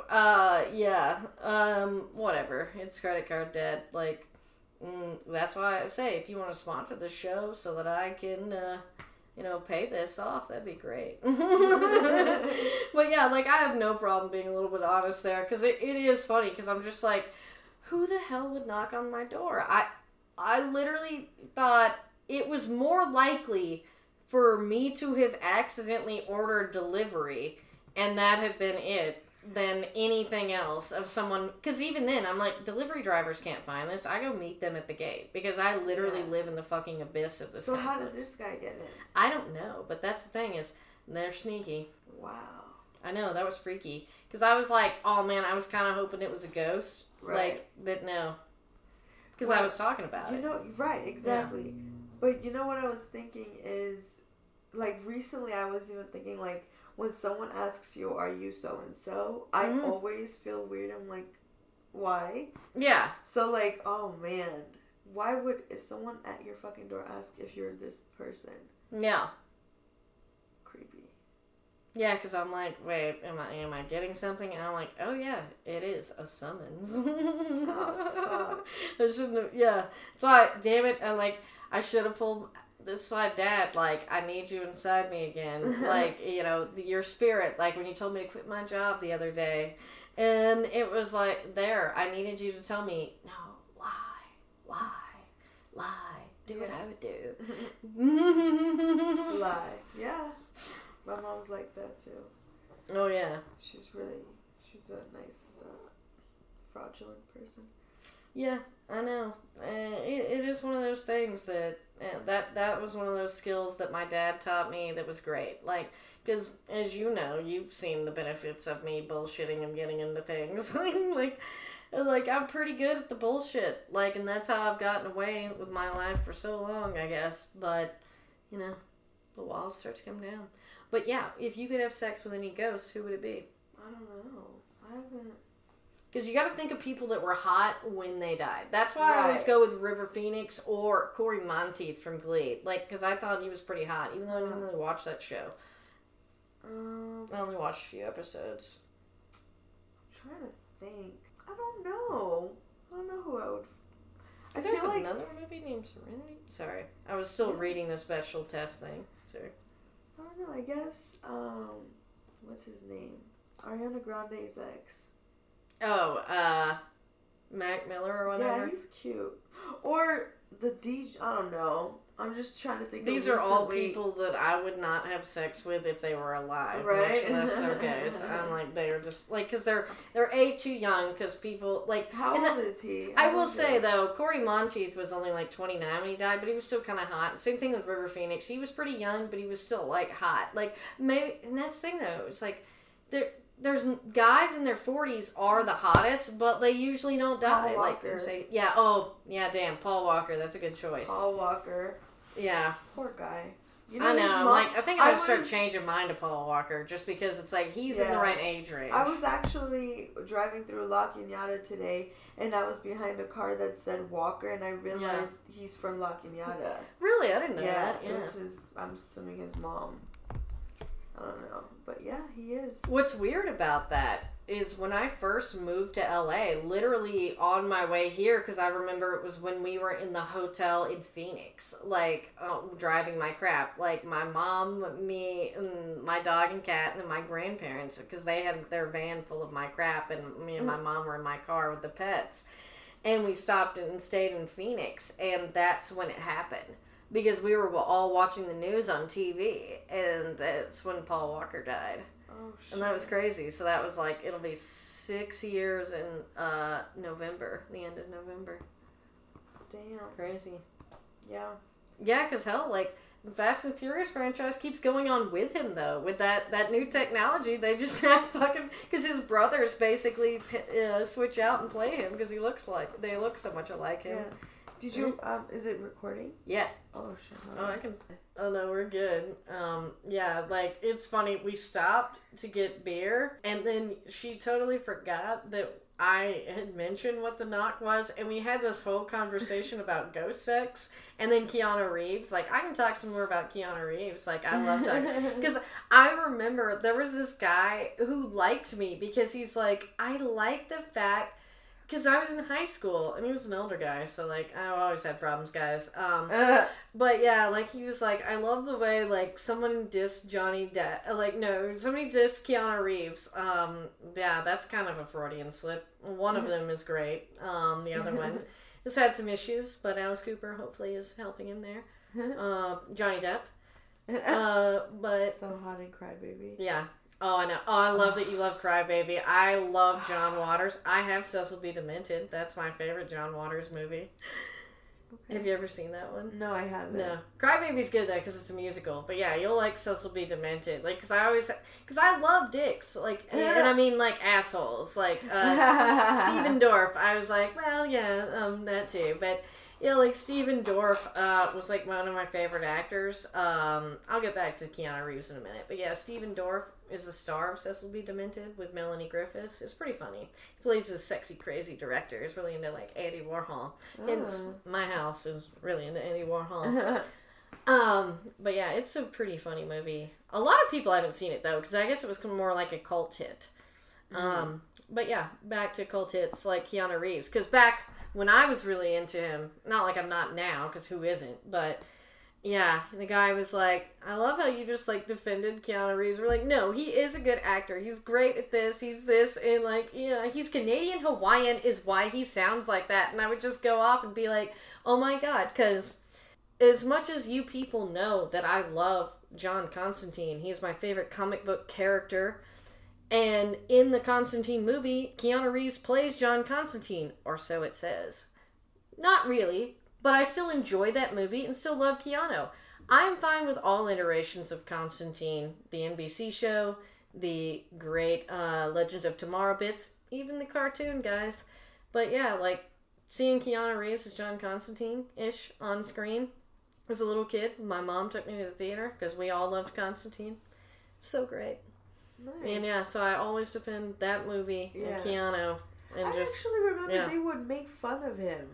Whatever. It's credit card debt. Like, that's why I say, if you want to sponsor the show so that I can, pay this off, that'd be great. But yeah, like, I have no problem being a little bit honest there, because it is funny, because I'm just like, who the hell would knock on my door? I literally thought it was more likely for me to have accidentally ordered delivery, and that have been it, than anything else of someone. Because even then, I'm like, delivery drivers can't find this. I go meet them at the gate, because I literally live in the fucking abyss of this. So how did this guy get in? I don't know, but that's the thing is, they're sneaky. Wow. I know, that was freaky. Because I was like, oh man, I was kind of hoping it was a ghost. Right. Like, but no. Because I was talking about it. Right, exactly. Yeah. But you know what I was thinking is, like, recently I was even thinking, like, when someone asks you, are you so-and-so? I always feel weird. I'm like, why? Yeah. So, like, oh, man. Why would someone at your fucking door ask if you're this person? Yeah. Creepy. Yeah, because I'm like, wait, am I getting something? And I'm like, oh, yeah, it is a summons. Oh, fuck. I shouldn't have, yeah. So, I should have pulled... This is my dad, like, I need you inside me again. Like, your spirit, like when you told me to quit my job the other day. And it was like, there, I needed you to tell me, no, lie, do what I would do. Lie. Yeah. My mom's like that too. Oh, yeah. She's a nice, fraudulent person. Yeah, I know. It is one of those things that That was one of those skills that my dad taught me that was great. Like, because, as you know, you've seen the benefits of me bullshitting and getting into things. like, I'm pretty good at the bullshit. Like, and that's how I've gotten away with my life for so long, I guess. But, you know, the walls start to come down. But, yeah, if you could have sex with any ghost, who would it be? I don't know. I haven't... Because you got to think of people that were hot when they died. That's why I always go with River Phoenix or Corey Monteith from Glee. Like, because I thought he was pretty hot, even though I didn't really watch that show. I only watched a few episodes. I'm trying to think. I don't know who I would... There's another movie named Serenity. Sorry. I was still reading the special test thing. Sorry. I don't know. I guess, what's his name? Ariana Grande's ex. Oh, Mac Miller or whatever. Yeah, he's cute. Or the DJ, I don't know. I'm just trying to think of These are all people that I would not have sex with if they were alive. Right? Much less their gays. I'm like, they're just, like, because they're too young, because people, like. How old is he? I will say, though, Corey Monteith was only, like, 29 when he died, but he was still kind of hot. Same thing with River Phoenix. He was pretty young, but he was still, like, hot. Like, maybe, and that's the thing, though, it's like, there's guys in their 40s are the hottest, but they usually don't die. Paul Walker. Damn, Paul Walker. That's a good choice. Paul Walker. Yeah. Poor guy. You know, I know. Mom, like, I think I'm going to start changing mine to Paul Walker just because it's like he's in the right age range. I was actually driving through La Cunada today, and I was behind a car that said Walker, and I realized he's from La Cunada. Really? I didn't know that. Yeah, this is, I'm assuming, his mom. I don't know. But yeah, he is. What's weird about that is when I first moved to LA, literally on my way here, because I remember it was when we were in the hotel in Phoenix, like driving my crap, like my mom, me, and my dog and cat, and then my grandparents, because they had their van full of my crap, and me and my mom were in my car with the pets. And we stopped and stayed in Phoenix, and that's when it happened. Because we were all watching the news on TV, and that's when Paul Walker died. Oh, shit. And that was crazy. So that was like, it'll be 6 years in November, the end of November. Damn. Crazy. Yeah. Yeah, because hell, like, the Fast and Furious franchise keeps going on with him, though. With that new technology, they just have fucking... Because his brothers basically switch out and play him, because they look so much alike him. Yeah. Did you, is it recording? Yeah. Oh, shit. Oh, I can. Oh, no, we're good. Yeah, like, it's funny. We stopped to get beer, and then she totally forgot that I had mentioned what the knock was, and we had this whole conversation about ghost sex, and then Keanu Reeves. Like, I can talk some more about Keanu Reeves. Like, I love talking. Because I remember there was this guy who liked me because he's like, I like the fact... Because I was in high school, and he was an older guy, so, like, I always had problems, guys. But, yeah, like, he was like, I love the way, like, someone dissed somebody dissed Keanu Reeves. Yeah, that's kind of a Freudian slip. One of them is great. The other one has had some issues, but Alice Cooper hopefully is helping him there. Johnny Depp. But so hot in Crybaby. Yeah. Oh, I know. Oh, I love that you love Crybaby. I love John Waters. I have Cecil B. DeMented. That's my favorite John Waters movie. Okay. Have you ever seen that one? No, I haven't. No. Crybaby's good, though, because it's a musical. But, yeah, you'll like Cecil B. DeMented. Like, because I love dicks. Like, and I mean, like, assholes. Like, Stephen Dorff. I was like, well, yeah, that too. But... Yeah, like, Stephen Dorff was, like, one of my favorite actors. I'll get back to Keanu Reeves in a minute. But, yeah, Stephen Dorff is the star of Cecil B. DeMented with Melanie Griffiths. It's pretty funny. He plays this sexy, crazy director. He's really into, like, Andy Warhol. Oh. And my house is really into Andy Warhol. But, yeah, it's a pretty funny movie. A lot of people haven't seen it, though, because I guess it was more like a cult hit. Mm-hmm. But, yeah, back to cult hits like Keanu Reeves. Because back... When I was really into him, not like I'm not now, because who isn't, but yeah, the guy was like, I love how you just like defended Keanu Reeves. We're like, no, he is a good actor. He's great at this. He's this. And like, yeah, he's Canadian Hawaiian is why he sounds like that. And I would just go off and be like, oh my God, because as much as you people know that I love John Constantine, he's my favorite comic book character. And in the Constantine movie, Keanu Reeves plays John Constantine, or so it says. Not really, But I still enjoy that movie and still love Keanu. I'm fine with all iterations of Constantine, the NBC show, the great Legends of Tomorrow bits, even the cartoon, guys. But yeah, like, seeing Keanu Reeves as John Constantine-ish on screen as a little kid, my mom took me to the theater because we all loved Constantine. So great. Nice. And yeah, so I always defend that movie and Keanu. And I actually remember they would make fun of him.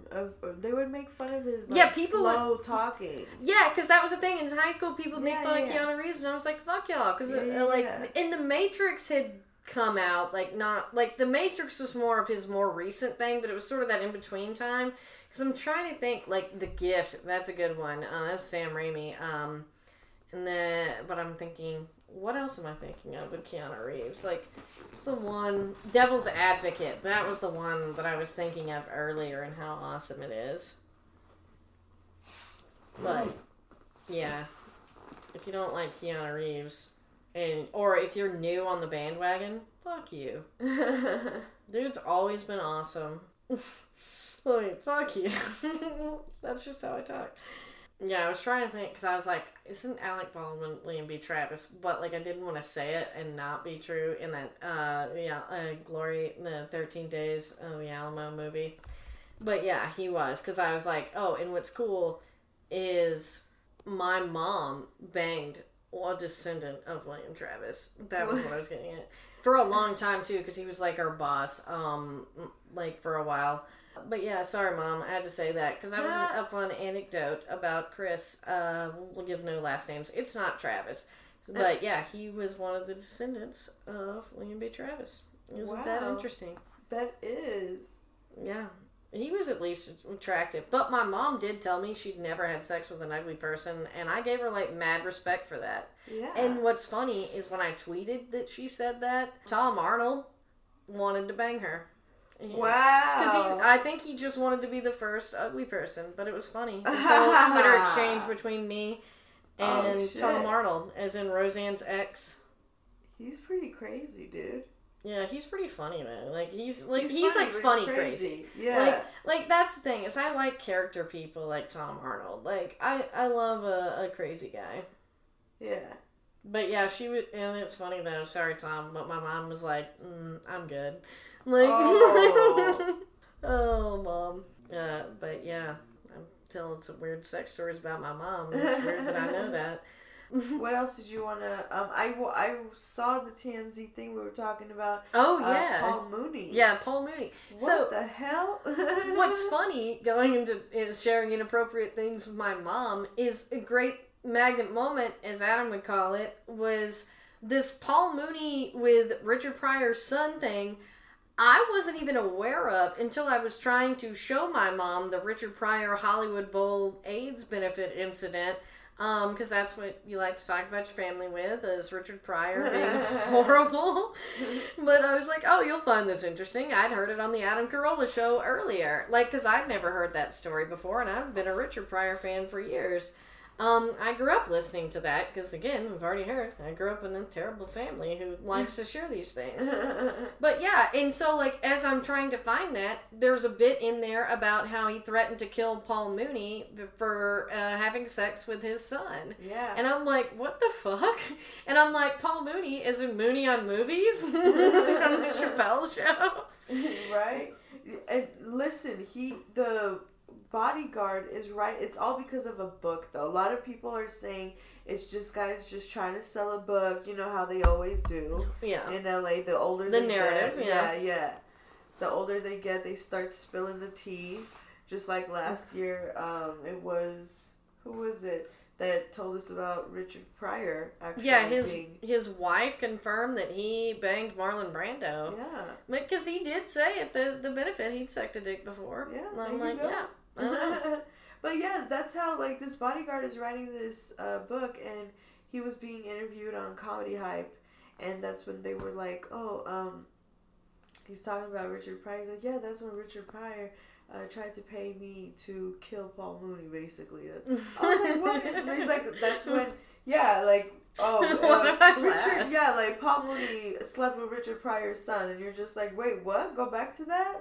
They would make fun of his slow talking. Yeah, because that was the thing. In high school, people make fun of Keanu Reeves, and I was like, fuck y'all. Because and The Matrix had come out. The Matrix was more of his more recent thing, but it was sort of that in-between time. Because I'm trying to think, The Gift. That's a good one. That's Sam Raimi. But I'm thinking... What else am I thinking of with Keanu Reeves? It's the one... Devil's Advocate. That was the one that I was thinking of earlier and how awesome it is. But, yeah. If you don't like Keanu Reeves, or if you're new on the bandwagon, fuck you. Dude's always been awesome. Fuck you. That's just how I talk. Yeah, I was trying to think, because I was like, isn't Alec Baldwin William B. Travis? But, I didn't want to say it and not be true in that, Glory, the 13 Days of the Alamo movie. But, yeah, he was, because I was like, oh, and what's cool is my mom banged a descendant of William Travis. That was what I was getting at. For a long time, too, because he was, our boss, for a while. But yeah, sorry, Mom. I had to say that because that was a fun anecdote about Chris. We'll give no last names. It's not Travis. But yeah, he was one of the descendants of William B. Travis. Isn't that interesting? That is. Yeah. He was at least attractive. But my mom did tell me she'd never had sex with an ugly person, and I gave her, mad respect for that. Yeah. And what's funny is when I tweeted that she said that, Tom Arnold wanted to bang her. Yeah. Wow. Because I think he just wanted to be the first ugly person, but it was funny. And so Twitter exchange between me and Tom Arnold, as in Roseanne's ex. He's pretty crazy, dude. Yeah, he's pretty funny though. He's funny, crazy. Yeah. That's the thing, is I like character people like Tom Arnold. I love a crazy guy. Yeah. But yeah, she was, and it's funny though, sorry Tom, but my mom was like, I'm good. Oh, Mom. But yeah, I'm telling some weird sex stories about my mom. It's weird that I know that. What else did you want to... I saw the TMZ thing we were talking about. Oh, yeah. Paul Mooney. Yeah, Paul Mooney. What the hell? What's funny, going into sharing inappropriate things with my mom, is a great magnet moment, as Adam would call it, was this Paul Mooney with Richard Pryor's son thing I wasn't even aware of until I was trying to show my mom the Richard Pryor Hollywood Bowl AIDS benefit incident, because that's what you like to talk about your family with, is Richard Pryor being horrible. But I was like, oh, you'll find this interesting. I'd heard it on the Adam Carolla show earlier, because I'd never heard that story before, and I've been a Richard Pryor fan for years. I grew up listening to that, because again, we've already heard, I grew up in a terrible family who likes to share these things. But yeah, and so as I'm trying to find that, there's a bit in there about how he threatened to kill Paul Mooney for having sex with his son. Yeah. And I'm like, what the fuck? And I'm like, Paul Mooney is in Mooney on Movies from the Chappelle Show. Right? And listen, the Bodyguard is right. It's all because of a book, though. A lot of people are saying it's just guys just trying to sell a book. You know how they always do. Yeah. In LA, the older they narrative, get, yeah. The older they get, they start spilling the tea. Just like last year, it was who was it that told us about Richard Pryor? Actually, yeah, his wife confirmed that he banged Marlon Brando. Yeah, because he did say at the benefit he'd sucked a dick before. Yeah, and I'm like, yeah. But yeah, that's how this bodyguard is writing this book, and he was being interviewed on Comedy Hype, and that's when they were like, oh, he's talking about Richard Pryor. He's like, yeah, that's when Richard Pryor tried to pay me to kill Paul Mooney, basically. I was like, what? And he's like, that's when, Paul Mooney slept with Richard Pryor's son, and you're just like, wait, what? Go back to that?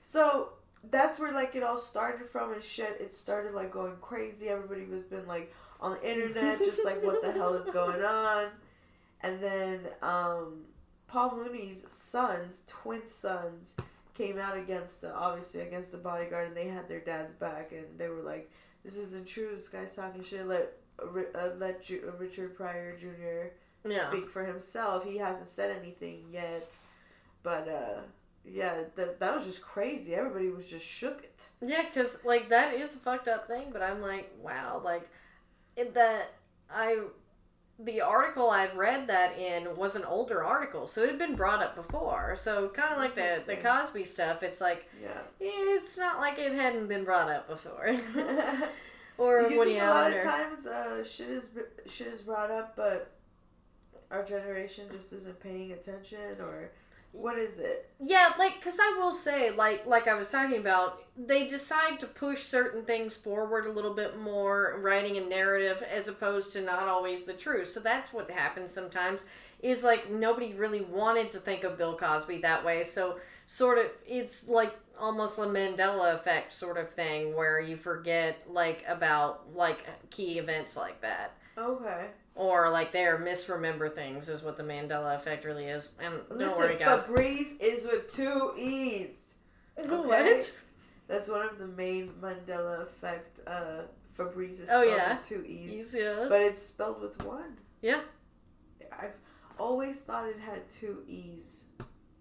So that's where like it all started from and shit. It started like going crazy. Everybody was been like on the internet, just like what the hell is going on? And then Paul Mooney's sons, twin sons, came out against the against the bodyguard, and they had their dad's back, and they were like, "This isn't true. This guy's talking shit. Let Richard Pryor Jr. Speak for himself. He hasn't said anything yet." But yeah, that was just crazy. Everybody was just shook it. Yeah, because like that is a fucked up thing. But I'm like, wow, like that The article I'd read that in was an older article, so it had been brought up before. So kind of like the Cosby stuff, it's like, it's not like it hadn't been brought up before. Or Woody Allen. A lot of times shit is brought up, but our generation just isn't paying attention, or what is it? Yeah, like, because I will say, like I was talking about, they decide to push certain things forward a little bit more, writing a narrative as opposed to not always the truth. So that's what happens sometimes, is like nobody really wanted to think of Bill Cosby that way. So sort of, it's like almost a Mandela effect sort of thing where you forget like about like key events like that. Okay. Or, like, they misremember things is what the Mandela effect really is. And don't worry, guys. Febreze is with two E's. Okay? What? That's one of the main Mandela effect. Febreze is spelled with two E's. Yeah. But it's spelled with one. Yeah. I've always thought it had two E's.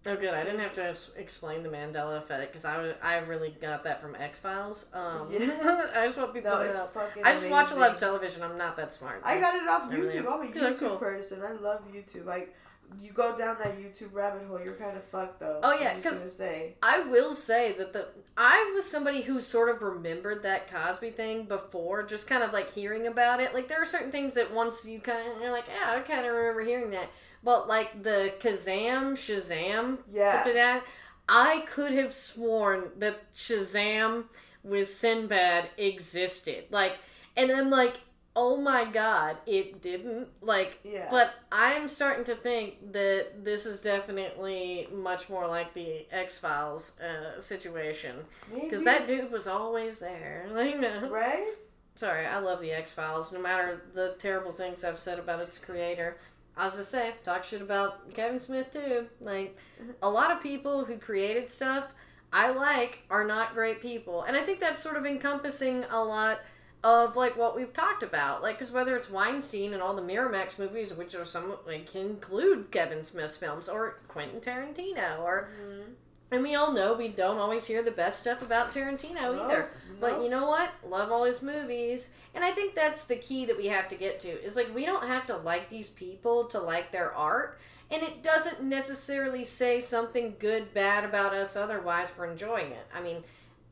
Oh, good. I didn't have to explain the Mandela effect because I really got that from X-Files. I just want people to know. I just watch a lot of television. I'm not that smart. I got it off YouTube. I'm a YouTube person. I love YouTube. Like, you go down that YouTube rabbit hole, you're kind of fucked, though. Oh, yeah. Because I will say that I was somebody who sort of remembered that Cosby thing before, just kind of, like, hearing about it. Like, there are certain things that once you kind of, you're like, yeah, I kind of remember hearing that. But, like, the Shazam, after that, I could have sworn that Shazam with Sinbad existed. Like, and I'm like, oh my God, it didn't. Like, but I'm starting to think that this is definitely much more like the X-Files situation. Because that dude was always there. Like, no. Right? Sorry, I love the X-Files, no matter the terrible things I've said about its creator. I was just saying, talk shit about Kevin Smith, too. Like, a lot of people who created stuff I like are not great people. And I think that's sort of encompassing a lot of, like, what we've talked about. Like, because whether it's Weinstein and all the Miramax movies, which are some, like, include Kevin Smith's films, or Quentin Tarantino, or... Mm-hmm. And we all know we don't always hear the best stuff about Tarantino either. Nope. But you know what? Love all his movies. And I think that's the key that we have to get to. Is like we don't have to like these people to like their art. And it doesn't necessarily say something good, bad about us otherwise for enjoying it. I mean,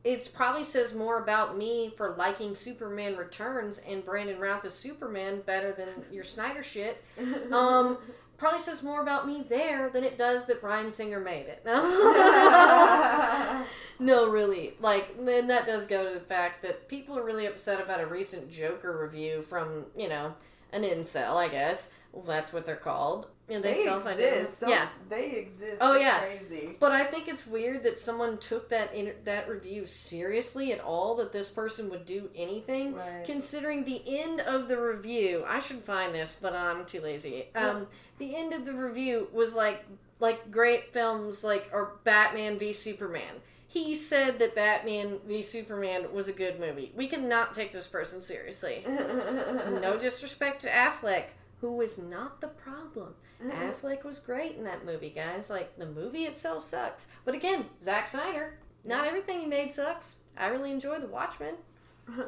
it probably says more about me for liking Superman Returns and Brandon Routh's Superman better than your Snyder shit. Probably says more about me there than it does that Bryan Singer made it. No, really. Like, and that does go to the fact that people are really upset about a recent Joker review from, you know, an incel, I guess. Well, that's what they're called. And they self-identify. They exist. Oh, yeah. Crazy. But I think it's weird that someone took that review seriously at all, that this person would do anything. Right. Considering the end of the review, I should find this, but I'm too lazy. The end of the review was like great films, like, or Batman v Superman. He said that Batman v Superman was a good movie. We cannot take this person seriously. No disrespect to Affleck, who is not the problem. Affleck was great in that movie, guys. Like, the movie itself sucks. But again, Zack Snyder, not everything he made sucks. I really enjoy The Watchmen. There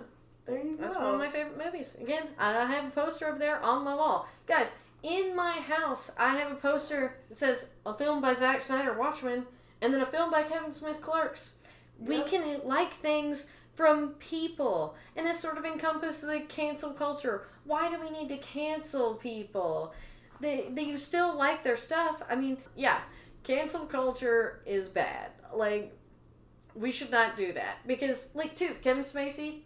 you go. That's one of my favorite movies. Again, I have a poster over there on my wall. Guys, in my house, I have a poster that says, a film by Zack Snyder, Watchmen, and then a film by Kevin Smith, Clerks. Yep. We can like things from people. And this sort of encompasses the cancel culture. Why do we need to cancel people? You still like their stuff. I mean, yeah, cancel culture is bad. Like, we should not do that. Because, like, too, Kevin Spacey,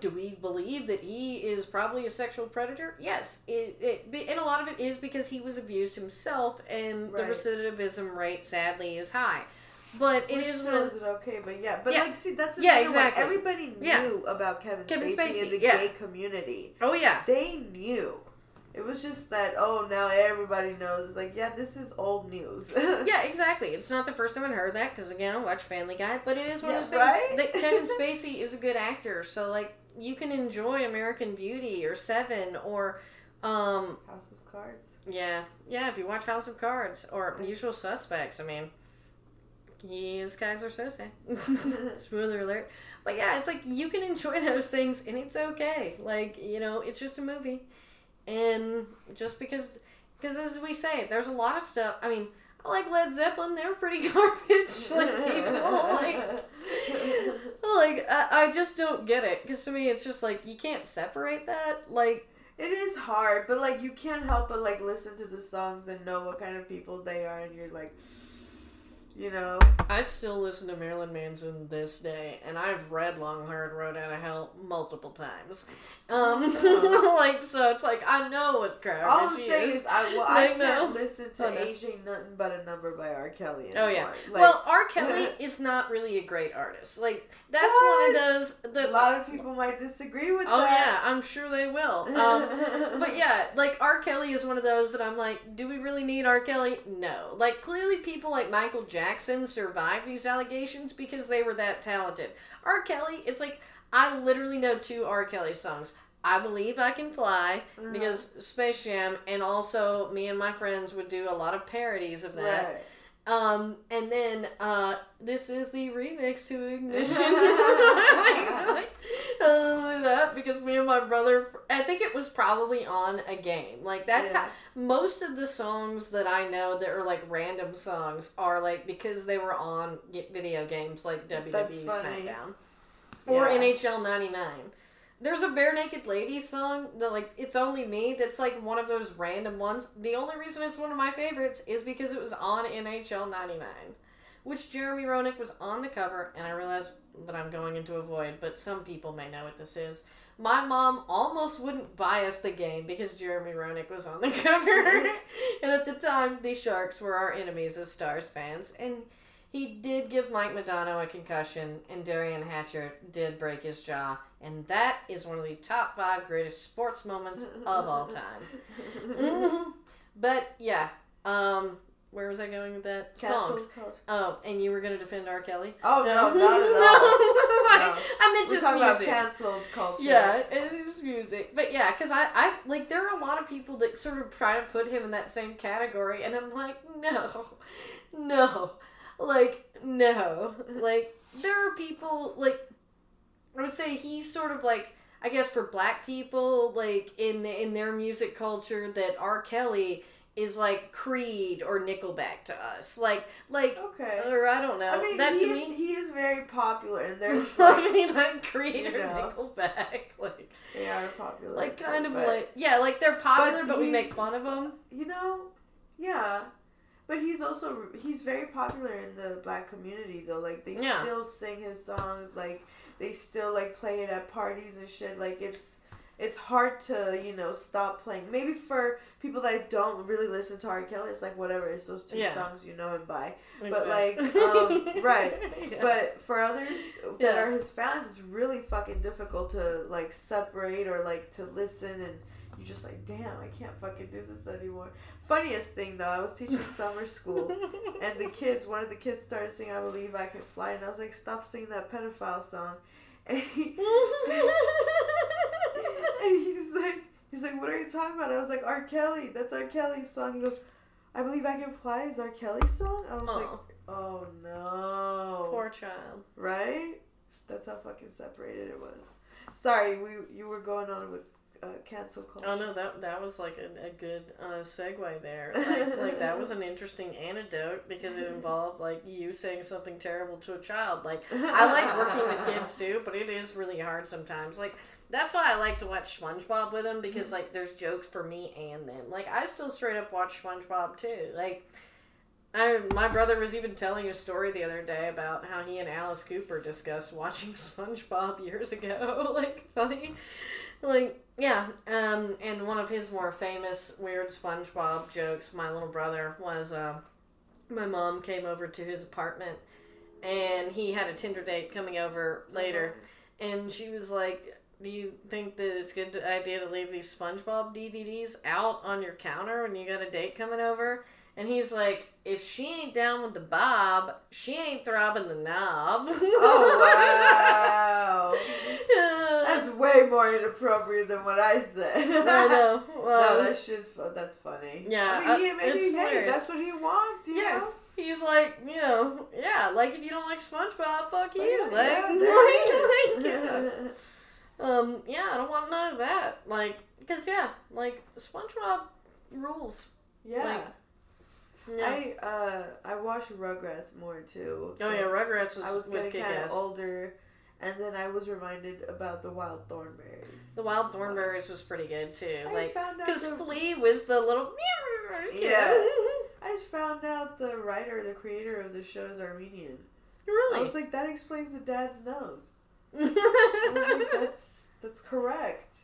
do we believe that he is probably a sexual predator? Yes. And a lot of it is because he was abused himself, and the recidivism rate, sadly, is high. But it is okay, but yeah, but like, see, that's exactly. Everybody knew about Kevin Spacey in the gay community. Oh yeah, they knew. It was just that, oh, now everybody knows. It's like, yeah, this is old news. Yeah, exactly. It's not the first time I've heard that, because, again, I watch Family Guy, but it is one of those things that Kevin Spacey is a good actor, so, like, you can enjoy American Beauty or Seven or... House of Cards. Yeah. Yeah, if you watch House of Cards or Usual Suspects, I mean, he is Kaiser Soze. Spoiler alert. But, yeah, it's like, you can enjoy those things, and it's okay. Like, you know, it's just a movie. And just because as we say, there's a lot of stuff. I mean, I like Led Zeppelin. They were pretty garbage. Like, people, like I just don't get it. Because to me, it's just like, you can't separate that. Like, it is hard, but like, you can't help but like listen to the songs and know what kind of people they are, and you're like, you know. I still listen to Marilyn Manson this day, and I've read Long Hard Road Out of Hell multiple times. Like, so it's like, I know what crap. All I'm saying is, I can't listen to Age Ain't Nothing But a Number by R. Kelly anymore. Oh, yeah. Like, well, R. Kelly is not really a great artist. Like, that's one of those... that, a lot of people might disagree with that. Oh, yeah, I'm sure they will. But yeah, like, R. Kelly is one of those that I'm like, do we really need R. Kelly? No. Like, clearly people like Michael Jackson survived these allegations because they were that talented. R. Kelly, it's like, I literally know two R. Kelly songs. I Believe I Can Fly, because Space Jam, and also me and my friends would do a lot of parodies of that. Right. And then, This Is the Remix to Ignition. That, because me and my brother, I think it was probably on a game. Like, that's how most of the songs that I know that are like random songs are like, because they were on video games like WWE SmackDown or NHL 99. There's a Bare Naked Ladies song that, like, It's Only Me, that's like one of those random ones. The only reason it's one of my favorites is because it was on NHL 99. Which Jeremy Roenick was on the cover, and I realize that I'm going into a void, but some people may know what this is. My mom almost wouldn't buy us the game because Jeremy Roenick was on the cover. And at the time, the Sharks were our enemies as Stars fans. And he did give Mike Modano a concussion, and Darian Hatcher did break his jaw. And that is one of the top 5 greatest sports moments of all time. But, yeah, where was I going with that? Cancel songs. Culture. Oh, and you were going to defend R. Kelly? Oh, no not at all. No. I meant just music. We're talking about canceled culture. Yeah, it is music. But yeah, because I, like, there are a lot of people that sort of try to put him in that same category, and I'm like, no. Like, there are people, like, I would say he's sort of like, I guess for black people, like, in their music culture, that R. Kelly is like Creed or Nickelback to us, like, okay. Or I don't know. I mean, he is very popular, and there's like, I mean, like Creed or Nickelback, like they are popular, like kind of like like they're popular, but we make fun of them, you know? Yeah, but he's very popular in the black community though. Like they still sing his songs, like they still like play it at parties and shit. Like it's hard to, you know, stop playing. Maybe for people that don't really listen to R. Kelly, it's like, whatever, it's those two songs you know and by. Exactly. But, like, But for others that are his fans, it's really fucking difficult to, like, separate or, like, to listen. And you're just like, damn, I can't fucking do this anymore. Funniest thing, though, I was teaching summer school, and one of the kids started singing I Believe I Can Fly, and I was like, stop singing that pedophile song. And he's like, what are you talking about? I was like, R. Kelly. That's R. Kelly's song. He goes, I Believe I Can Fly is R. Kelly's song? I was like, oh, no. Poor child. Right? That's how fucking separated it was. Sorry, you were going on with cancel culture. Oh, no, that was like a good segue there. Like, that was an interesting anecdote because it involved, like, you saying something terrible to a child. Like, I like working with kids, too, but it is really hard sometimes. Like, that's why I like to watch SpongeBob with them, because, like, there's jokes for me and them. Like, I still straight up watch SpongeBob, too. Like, my brother was even telling a story the other day about how he and Alice Cooper discussed watching SpongeBob years ago. Like, funny. Like, yeah. And one of his more famous weird SpongeBob jokes, my little brother, was my mom came over to his apartment and he had a Tinder date coming over later, and she was like, do you think that it's a good idea to leave these SpongeBob DVDs out on your counter when you got a date coming over? And he's like, if she ain't down with the bob, she ain't throbbing the knob. Oh, wow. That's way more inappropriate than what I said. I know. Well, no, that shit's that's funny. Yeah. I mean, maybe that's what he wants, you know? He's like, you know, yeah, like if you don't like SpongeBob, fuck you. Yeah, I don't want none of that. Like, because, yeah, like, SpongeBob rules. Yeah. Like, yeah. I watched Rugrats more too. Oh yeah, Rugrats was kind of older, and then I was reminded about the Wild Thornberrys. The Wild Thornberrys was pretty good too. Because Flea was the little. Yeah. I just found out the creator of the show is Armenian. Really? I was like, that explains the dad's nose. I was like, that's correct.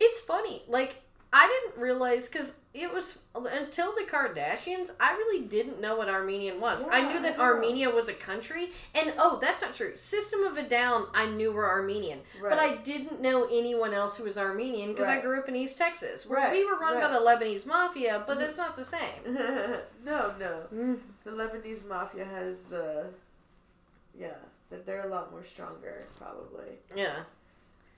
It's funny, like. I didn't realize, because it was, until the Kardashians, I really didn't know what Armenian was. Yeah, I knew that Armenia was a country, and that's not true. System of a Down, I knew were Armenian. Right. But I didn't know anyone else who was Armenian, because I grew up in East Texas. Right. We were run by the Lebanese Mafia, but it's not the same. No. Mm. The Lebanese Mafia has, they're a lot more stronger, probably. Yeah.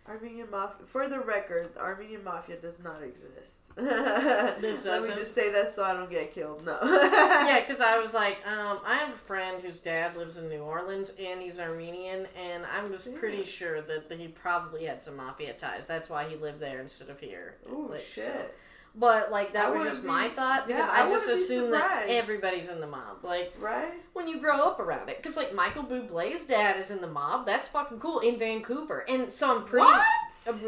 Armenian Mafia. For the record, the Armenian Mafia does not exist. Let me just say that so I don't get killed. No. Yeah, because I was like, I have a friend whose dad lives in New Orleans and he's Armenian, and I'm just pretty sure that he probably had some Mafia ties. That's why he lived there instead of here. Oh, like, shit. So. But, like, that was just my thought, because I just assume that everybody's in the mob. Like, right? When you grow up around it. Because, like, Michael Bublé's dad is in the mob. That's fucking cool. In Vancouver. And so I'm pretty... What?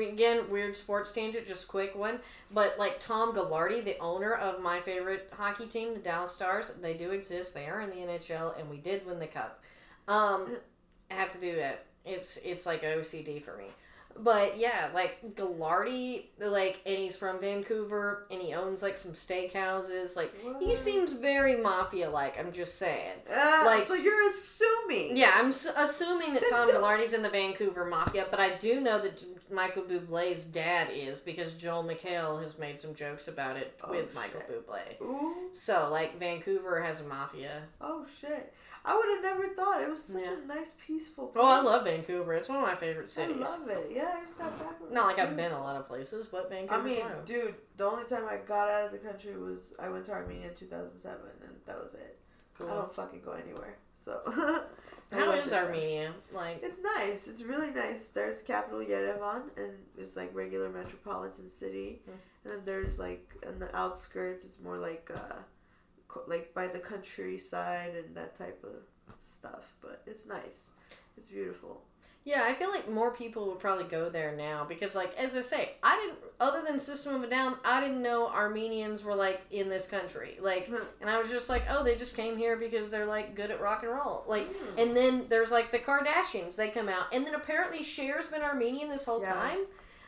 Again, weird sports tangent, just quick one. But, like, Tom Ghilardi, the owner of my favorite hockey team, the Dallas Stars, they do exist. They are in the NHL, and we did win the cup. I have to do that. It's like OCD for me. But, yeah, like, Ghilardi, like, and he's from Vancouver, and he owns, like, some steakhouses. Like, he seems very Mafia-like, I'm just saying. Like, so you're assuming. Yeah, I'm assuming that Tom Ghilardi's in the Vancouver Mafia, but I do know that Michael Bublé's dad is, because Joel McHale has made some jokes about it with Michael Bublé. Ooh. So, like, Vancouver has a Mafia. Oh, shit. I would have never thought. It was such a nice, peaceful place. Oh, I love Vancouver. It's one of my favorite cities. I love it. Yeah, I just got back. Not like I've been a lot of places, but Vancouver. I mean, dude, the only time I got out of the country was I went to Armenia in 2007, and that was it. Cool. I don't fucking go anywhere, so... How is Armenia? Like, it's nice. It's really nice. There's capital Yerevan, and it's like regular metropolitan city. Mm-hmm. And then there's like, in the outskirts, it's more like by the countryside and that type of stuff, but it's nice. It's beautiful. Yeah, I feel like more people would probably go there now because, like, as I say, I didn't, other than System of a Down, I didn't know Armenians were, like, in this country. Like, and I was just like, they just came here because they're, like, good at rock and roll. Like, and then there's, like, the Kardashians. They come out. And then apparently Cher's been Armenian this whole time.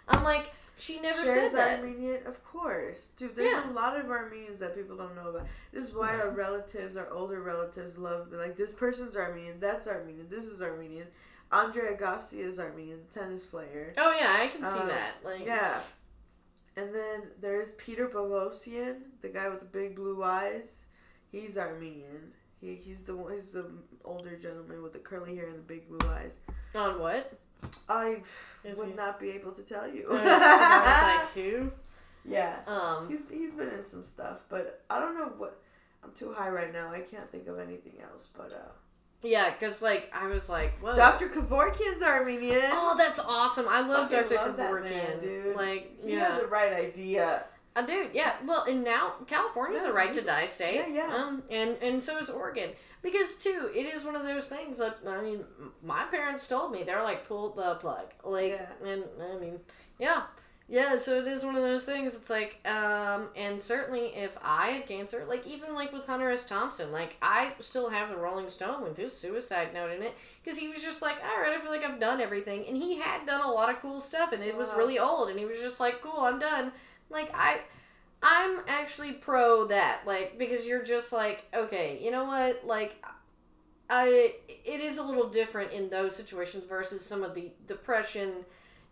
I'm like... She never said that. Armenian, of course. Dude, there's a lot of Armenians that people don't know about. This is why our relatives, our older relatives, love being like, this person's Armenian, that's Armenian, this is Armenian. Andre Agassi is Armenian, the tennis player. Oh, yeah, I can see that. Like, yeah. And then there's Peter Boghossian, the guy with the big blue eyes. He's Armenian. He's the older gentleman with the curly hair and the big blue eyes. On what? I would not be able to tell you. I was like, who? Yeah. He's been in some stuff, but I don't know what... I'm too high right now. I can't think of anything else, but... Yeah, because, like, I was like, whoa. Dr. Kevorkian's Armenian. Oh, that's awesome. I love Dr. Kevorkian. That man, dude. Like, you have the right idea. I do, yeah. Well, and now California's a right-to-die state. Yeah, yeah. And so is Oregon. Because, too, it is one of those things that, I mean, my parents told me. They're like, pull the plug. Like, and, I mean, yeah. Yeah, so it is one of those things. It's like, and certainly if I had cancer, like, even, like, with Hunter S. Thompson, like, I still have the Rolling Stone with his suicide note in it. Because he was just like, all right, I feel like I've done everything. And he had done a lot of cool stuff, and it was really old. And he was just like, cool, I'm done. Like, I'm actually pro that, like, because you're just like, okay, you know what, like, it is a little different in those situations versus some of the depression,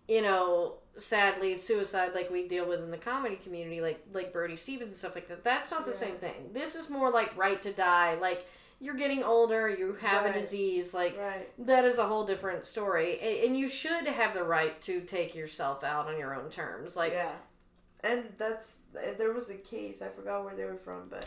you know, sadly suicide like we deal with in the comedy community, like Brody Stevens and stuff like that. That's not the same thing. This is more like right to die, like you're getting older, you have a disease, like that is a whole different story. And you should have the right to take yourself out on your own terms. Like and that's, there was a case, I forgot where they were from, but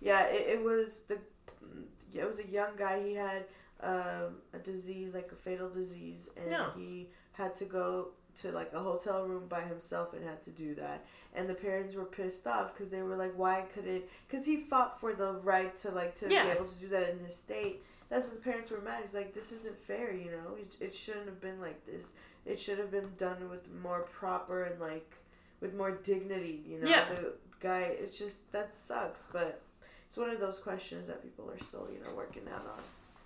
it was a young guy. He had a disease, like a fatal disease, and he had to go to like a hotel room by himself and had to do that. And the parents were pissed off because they were like, why couldn't, because he fought for the right to like to be able to do that in his state. That's what the parents were mad. He's like, this isn't fair, you know, it shouldn't have been like this. It should have been done with more proper and like with more dignity, you know. The guy, it's just, that sucks, but it's one of those questions that people are still, you know, working out on.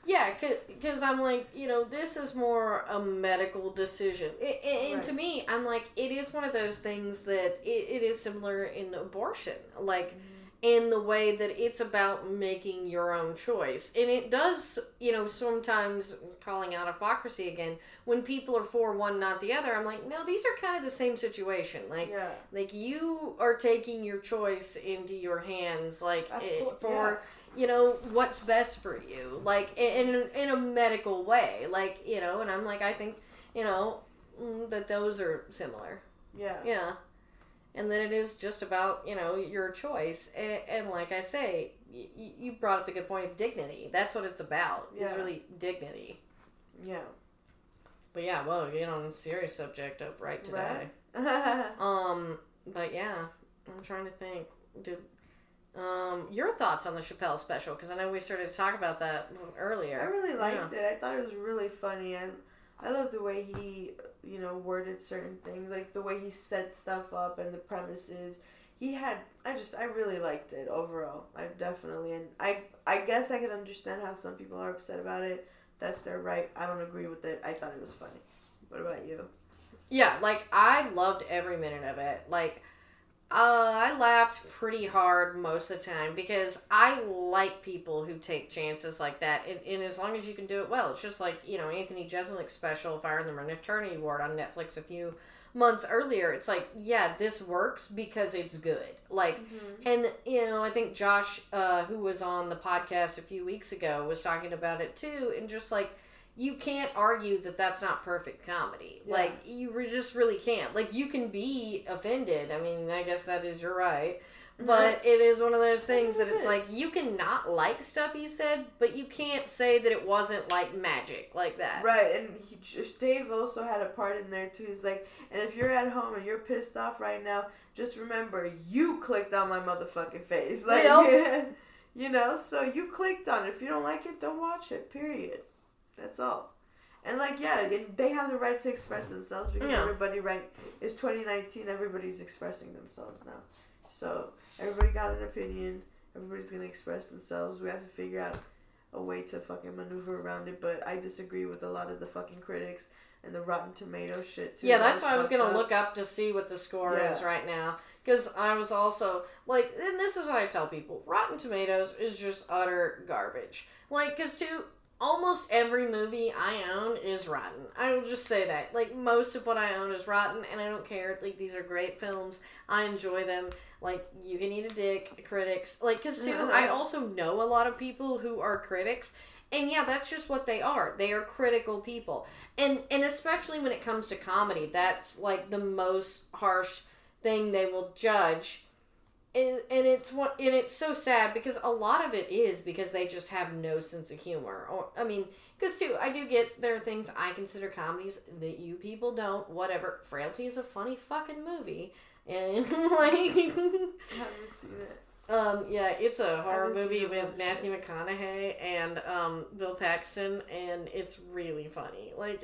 Yeah, because I'm like, you know, this is more a medical decision. And to me, I'm like, it is one of those things that it is similar in abortion. Like, in the way that it's about making your own choice. And it does, you know, sometimes, calling out hypocrisy again, when people are for one, not the other, I'm like, no, these are kind of the same situation. Like, like you are taking your choice into your hands, like, for... Yeah. You know, what's best for you, like in a medical way, like, you know. And I'm like, I think, you know, that those are similar. Yeah. And then it is just about, you know, your choice. And like I say, you brought up the good point of dignity. That's what it's about. It's really dignity. Yeah. But yeah, well, you know, on a serious subject of right to die. But yeah, I'm trying to think. Your thoughts on the Chappelle special, because I know we started to talk about that earlier. I really liked it. I thought it was really funny. I love the way he, you know, worded certain things, like the way he set stuff up and the premises he had. I really liked it overall. I definitely, and I guess I could understand how some people are upset about it. That's their right. I don't agree with it. I thought it was funny. What about you? Yeah, like I loved every minute of it. Like, I laughed pretty hard most of the time because I like people who take chances like that, and as long as you can do it well. It's just like, you know, Anthony Jeselnik's special, Fire in the Maternity Ward, on Netflix a few months earlier. It's like, yeah, this works because it's good. Like, and, you know, I think Josh, who was on the podcast a few weeks ago, was talking about it too, and just like, you can't argue that that's not perfect comedy. Yeah. Like, you just really can't. Like, you can be offended. I mean, I guess that is your right. But it is one of those things that it's like, you can not like stuff he said, but you can't say that it wasn't, like, magic like that. Right, and Dave also had a part in there, too. He's like, and if you're at home and you're pissed off right now, just remember, you clicked on my motherfucking face. Like, you know, so you clicked on it. If you don't like it, don't watch it, period. That's all. And like, yeah, they have the right to express themselves because everybody, right, it's 2019, everybody's expressing themselves now. So everybody got an opinion, everybody's going to express themselves. We have to figure out a way to fucking maneuver around it, but I disagree with a lot of the fucking critics and the Rotten Tomatoes shit too. Yeah, that's why I was going to look up to see what the score is right now. Because I was also, like, and this is what I tell people, Rotten Tomatoes is just utter garbage. Like, because almost every movie I own is rotten. I will just say that. Like, most of what I own is rotten, and I don't care. Like, these are great films. I enjoy them. Like, you can eat a dick, critics. Like, because, too, I also know a lot of people who are critics, and yeah, that's just what they are. They are critical people. And especially when it comes to comedy, that's, like, the most harsh thing they will judge. And it's so sad because a lot of it is because they just have no sense of humor. Or, I mean, because too, I do get there are things I consider comedies that you people don't. Whatever, Frailty is a funny fucking movie, and like I haven't seen it. Yeah, it's a horror movie with Matthew McConaughey and Bill Paxton, and it's really funny. Like.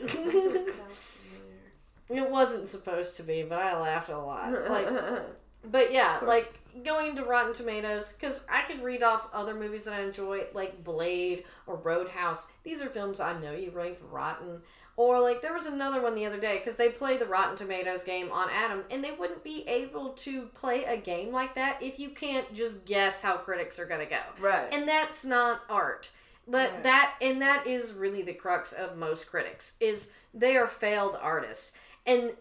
It wasn't supposed to be, but I laughed a lot. Like. But yeah, like, going to Rotten Tomatoes, because I could read off other movies that I enjoy, like Blade or Roadhouse. These are films I know you ranked rotten. Or, like, there was another one the other day, because they play the Rotten Tomatoes game on Adam, and they wouldn't be able to play a game like that if you can't just guess how critics are going to go. Right. And that's not art. But right. that is really the crux of most critics, is they are failed artists. And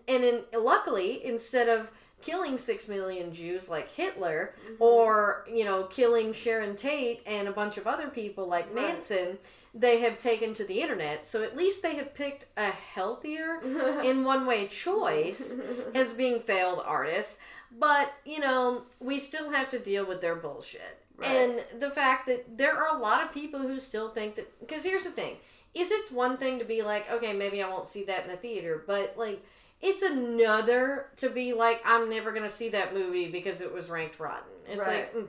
luckily, instead of killing 6 million Jews like Hitler, mm-hmm. or, you know, killing Sharon Tate and a bunch of other people like Manson, right. they have taken to the internet. So at least they have picked a healthier, in one way, choice as being failed artists. But, you know, we still have to deal with their bullshit. Right. And the fact that there are a lot of people who still think that... Because here's the thing. It's one thing to be like, okay, maybe I won't see that in the theater. But, like, it's another to be like, I'm never going to see that movie because it was ranked rotten. It's right. like,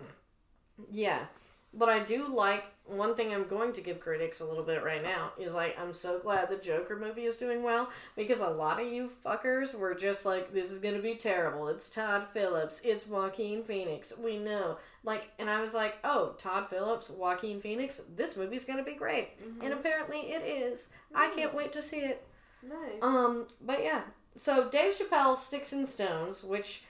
yeah. But I do like... One thing I'm going to give critics a little bit right now is, like, I'm so glad the Joker movie is doing well, because a lot of you fuckers were just like, this is going to be terrible. It's Todd Phillips. It's Joaquin Phoenix. We know. Like, and I was like, oh, Todd Phillips, Joaquin Phoenix, this movie's going to be great. Mm-hmm. And apparently it is. Mm-hmm. I can't wait to see it. Nice. But yeah. So Dave Chappelle's Sticks and Stones, which...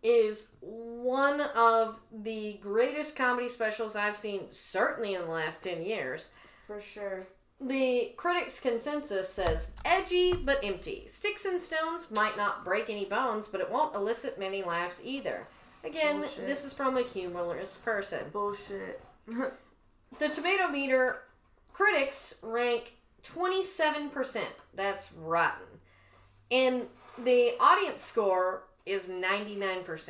is one of the greatest comedy specials I've seen, certainly in the last 10 years. For sure. The critics' consensus says, edgy but empty. Sticks and stones might not break any bones, but it won't elicit many laughs either. Again, bullshit. This is from a humorless person. Bullshit. The Tomato Meter critics rank 27%. That's rotten. And the audience score... is 99%.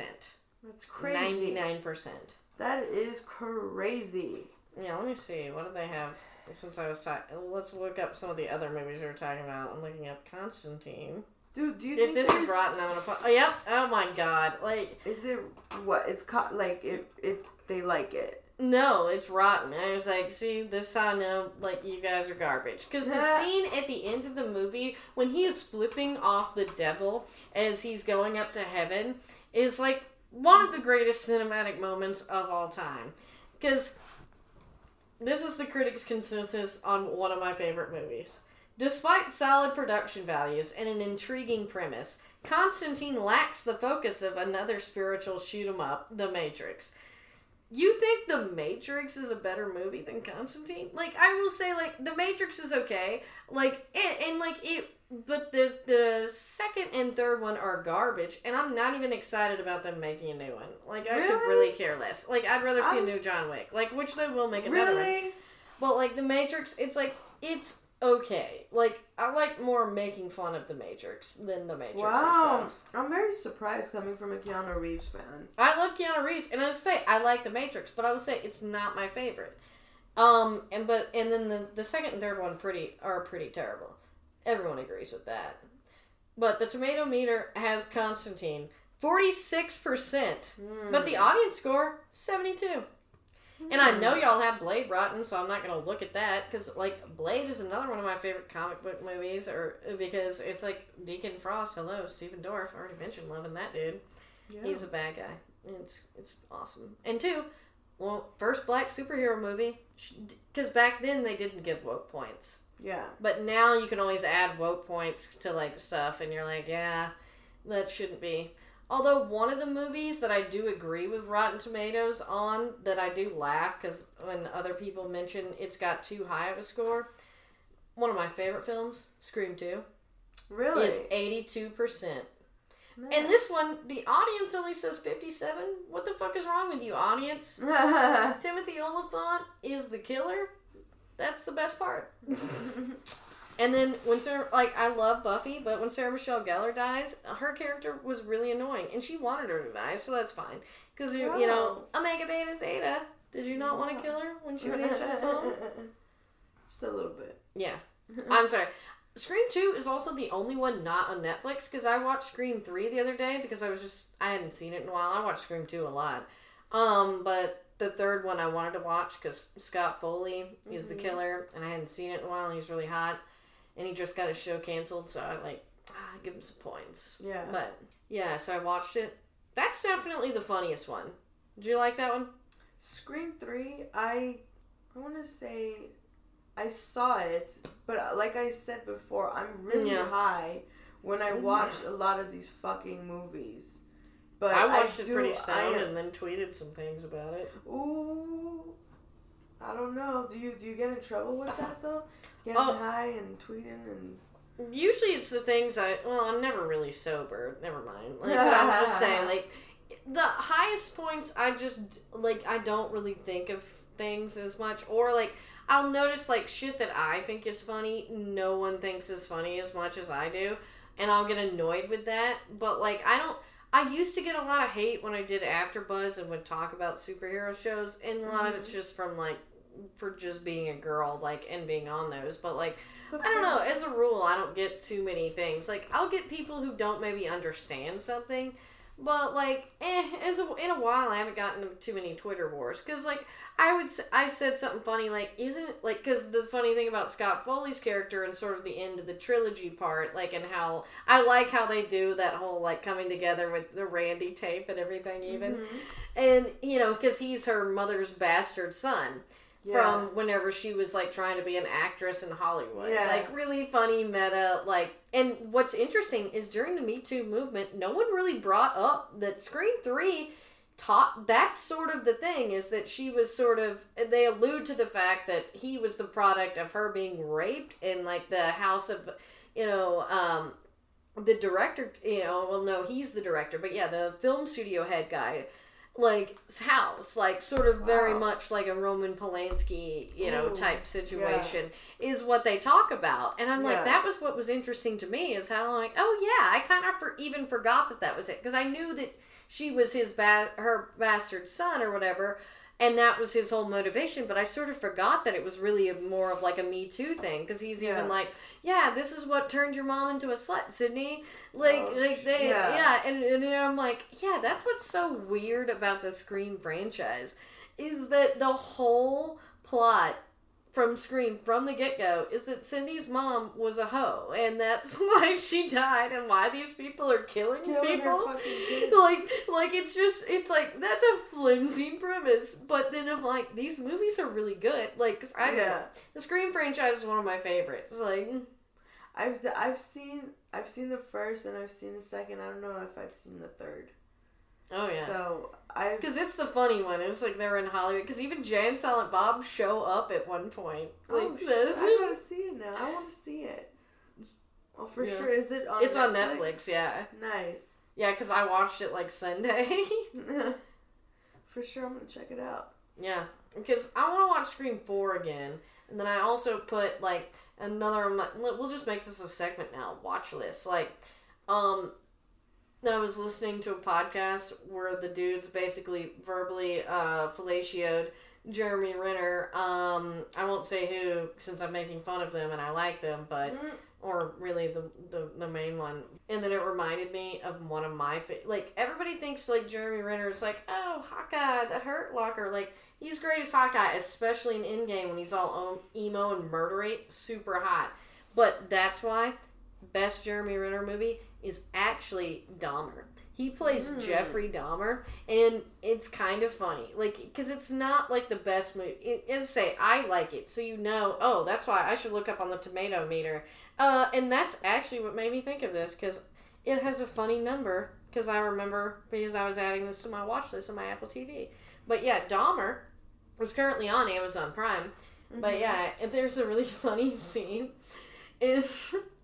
That's crazy. 99%. That is crazy. Yeah, let me see. What do they have? Since I was talking... Let's look up some of the other movies we were talking about. I'm looking up Constantine. Dude, do you think this is rotten, I'm going to... Oh, yep. Oh, my God. Like... Is it... What? It's caught... Like, it... They like it. No, it's rotten. I was like, see, this I know, like, you guys are garbage. Because the scene at the end of the movie, when he is flipping off the devil as he's going up to heaven, is, like, one of the greatest cinematic moments of all time. Because this is the critics' consensus on one of my favorite movies. Despite solid production values and an intriguing premise, Constantine lacks the focus of another spiritual shoot-'em-up, The Matrix. You think The Matrix is a better movie than Constantine? Like, I will say, like, The Matrix is okay. Like, but the second and third one are garbage, and I'm not even excited about them making a new one. Like, I could really care less. Like, I'd rather see a new John Wick. Like, which they will make another one. But, like, The Matrix, it's like, it's okay. Like, I like more making fun of The Matrix than The Matrix itself. I'm very surprised coming from a Keanu Reeves fan. I love Keanu Reeves, and I say I like The Matrix, but I would say it's not my favorite. And then the second and third one are pretty terrible. Everyone agrees with that. But the Tomato Meter has Constantine 46%, but the audience score 72%. And I know y'all have Blade rotten, so I'm not going to look at that, because, like, Blade is another one of my favorite comic book movies, because it's, like, Deacon Frost, hello, Stephen Dorff, already mentioned loving that dude. Yeah. He's a bad guy. It's awesome. And two, well, first black superhero movie, because back then they didn't give woke points. Yeah. But now you can always add woke points to, like, stuff, and you're like, yeah, that shouldn't be... Although one of the movies that I do agree with Rotten Tomatoes on, that I do laugh, because when other people mention it's got too high of a score, one of my favorite films, Scream 2, really is 82%. Man. And this one, the audience only says 57%. What the fuck is wrong with you, audience? Timothy Oliphant is the killer. That's the best part. And then, when Sarah, like, I love Buffy, but when Sarah Michelle Gellar dies, her character was really annoying. And she wanted her to die, so that's fine. Because, you know, Omega Beta Zeta, did you not want to kill her when she would answer the phone? Just a little bit. Yeah. I'm sorry. Scream 2 is also the only one not on Netflix, because I watched Scream 3 the other day, because I hadn't seen it in a while. I watched Scream 2 a lot. But... The third one I wanted to watch, because Scott Foley is the killer, and I hadn't seen it in a while, and he's really hot. And he just got his show canceled, so I give him some points. Yeah. But, yeah, so I watched it. That's definitely the funniest one. Did you like that one? Scream 3, I want to say I saw it, but like I said before, I'm really high when I watch a lot of these fucking movies. But I watched it pretty sound and then tweeted some things about it. Ooh. I don't know. Do you get in trouble with that though? Getting high and tweeting and. Usually it's the things I'm never really sober. Never mind. Like I'll just say like the highest points I just like I don't really think of things as much or like I'll notice like shit that I think is funny no one thinks is funny as much as I do and I'll get annoyed with that but like I used to get a lot of hate when I did AfterBuzz and would talk about superhero shows and a lot of it's just from like for just being a girl like and being on those but like I don't know. As a rule, I don't get too many things. Like, I'll get people who don't maybe understand something, but, like, in a while, I haven't gotten too many Twitter wars. Because, like, I said something funny, like, because the funny thing about Scott Foley's character and sort of the end of the trilogy part, like, and how, I like how they do that whole, like, coming together with the Randy tape and everything even. Mm-hmm. And, you know, because he's her mother's bastard son. Yeah. From whenever she was, like, trying to be an actress in Hollywood. Yeah. Like, really funny meta, like... And what's interesting is during the Me Too movement, no one really brought up that Scream 3 taught... That's sort of the thing, is that she was sort of... They allude to the fact that he was the product of her being raped in, like, the house of, you know, the director... You know, well, no, he's the director, but yeah, the film studio head guy... Like, house, like, sort of very much like a Roman Polanski, you know, type situation is what they talk about. And I'm like, that was what was interesting to me is how, like, I kind of even forgot that was it. Because I knew that she was his her bastard son or whatever, and that was his whole motivation. But I sort of forgot that it was really more of, like, a Me Too thing. Because he's even like, this is what turned your mom into a slut, Sydney. And I'm like, that's what's so weird about the Scream franchise is that the whole plot from Scream from the get-go is that Cindy's mom was a hoe and that's why she died and why these people are killing people. Like it's just that's a flimsy premise. But then I'm like, these movies are really good. Like the Scream franchise is one of my favorites. Like I've seen the first and I've seen the second. I don't know if I've seen the third. Oh, yeah. So, because it's the funny one. It's like they're in Hollywood. Because even Jay and Silent Bob show up at one point. I gotta see it now. I want to see it. Well, for sure. Is it on Netflix? It's on Netflix, yeah. Nice. Yeah, because I watched it, like, Sunday. For sure, I'm gonna check it out. Yeah. Because I want to watch Scream 4 again. And then I also put, like, another... We'll just make this a segment now. Watch list. Like, I was listening to a podcast where the dudes basically verbally fellatioed Jeremy Renner. I won't say who since I'm making fun of them and I like them, but or really the main one. And then it reminded me of one of my like everybody thinks like Jeremy Renner is like, oh, Hawkeye, the Hurt Locker, like he's great as Hawkeye, especially in Endgame when he's all emo and murdery, super hot. But that's why best Jeremy Renner movie is actually Dahmer. He plays Jeffrey Dahmer, and it's kind of funny. Like, because it's not, like, the best movie. As I say, I like it, so you know, that's why I should look up on the tomato meter. And that's actually what made me think of this, because it has a funny number, because I remember, because I was adding this to my watch list on my Apple TV. But, yeah, Dahmer was currently on Amazon Prime. Mm-hmm. But, yeah, there's a really funny scene.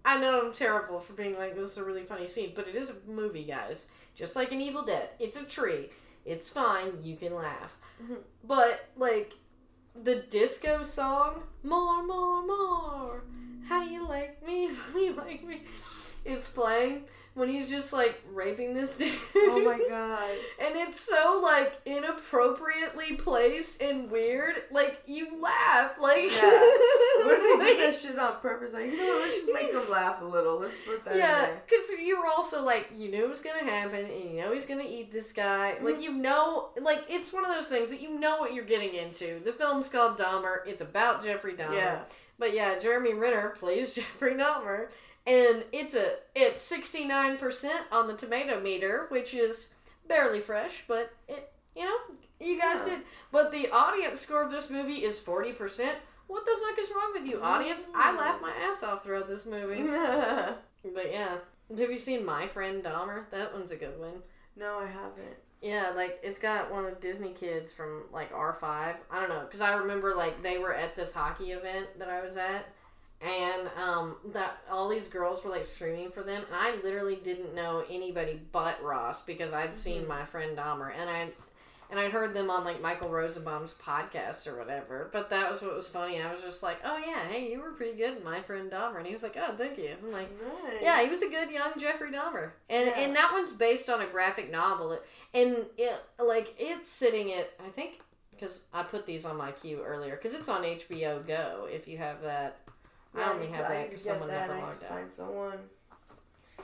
I know I'm terrible for being like, this is a really funny scene, but it is a movie, guys. Just like an Evil Dead. It's a tree. It's fine. You can laugh. Mm-hmm. But, like, the disco song, more, more, more, how do you like me? How do you like me? Is playing when he's just, like, raping this dude. Oh, my God. And it's so, like, inappropriately placed and weird. Like, you laugh. Like... Yeah. What if they did that shit on purpose? Like, you know what, let's just make them laugh a little. Let's put that in there. Yeah, because you were also like, you knew it was going to happen, and you know he's going to eat this guy. Mm-hmm. Like, you know, like, it's one of those things that you know what you're getting into. The film's called Dahmer. It's about Jeffrey Dahmer. Yeah. But yeah, Jeremy Renner plays Jeffrey Dahmer, and it's 69% on the tomato meter, which is barely fresh, but it, you know, you guys did. But the audience score of this movie is 40%. What the fuck is wrong with you, audience? I laughed my ass off throughout this movie. But yeah. Have you seen My Friend Dahmer? That one's a good one. No, I haven't. Yeah, like, it's got one of the Disney kids from, like, R5. I don't know, because I remember, like, they were at this hockey event that I was at, and that all these girls were, like, screaming for them, and I literally didn't know anybody but Ross, because I'd seen my friend Dahmer, and I'd heard them on, like, Michael Rosenbaum's podcast or whatever, but that was what was funny. I was just like, oh, yeah, hey, you were pretty good, my friend Dahmer. And he was like, oh, thank you. I'm like, nice. Yeah, he was a good young Jeffrey Dahmer. And that one's based on a graphic novel. And, it's sitting at, I think, because I put these on my queue earlier, because it's on HBO Go, if you have that. Yeah, I only have that because someone never logged out. I need to find someone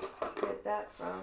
to get that from.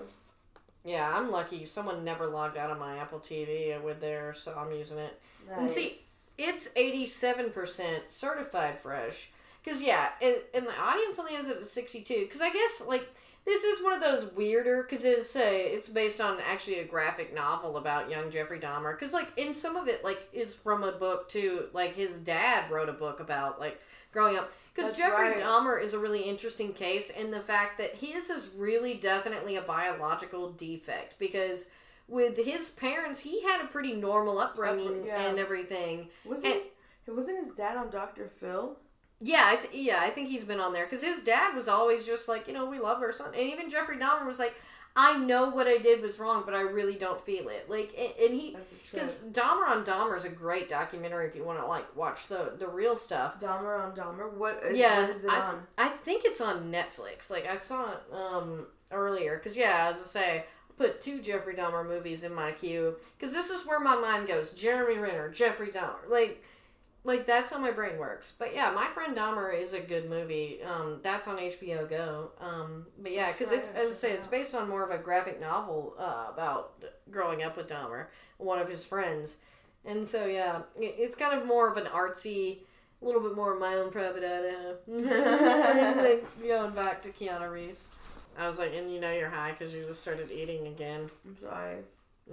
Yeah, I'm lucky. Someone never logged out of my Apple TV with there, so I'm using it. Nice. And see, it's 87% certified fresh. Because, yeah, and the audience only has it at 62. Because I guess, like, this is one of those weirder, because it's based on actually a graphic novel about young Jeffrey Dahmer. Because, like, in some of it, like, is from a book, too. Like, his dad wrote a book about, like, growing up. Because Jeffrey Dahmer is a really interesting case in the fact that his is really definitely a biological defect. Because with his parents, he had a pretty normal upbringing and everything. Wasn't his dad on Dr. Phil? Yeah, I think he's been on there. Because his dad was always just like, you know, we love our son. And even Jeffrey Dahmer was like, I know what I did was wrong, but I really don't feel it. Like, and he, because Dahmer on Dahmer is a great documentary if you want to, like, watch the real stuff. Dahmer on Dahmer? What is it on? I think it's on Netflix. Like, I saw it earlier. Because, yeah, as I say, I put 2 Jeffrey Dahmer movies in my queue. Because this is where my mind goes. Jeremy Renner, Jeffrey Dahmer. Like, that's how my brain works. But, yeah, My Friend Dahmer is a good movie. That's on HBO Go. But, yeah, because, as I say, it's based on more of a graphic novel about growing up with Dahmer, one of his friends. And so, yeah, it's kind of more of an artsy, a little bit more of my own private Idaho. Like, going back to Keanu Reeves. I was like, and you know you're high because you just started eating again. I'm sorry.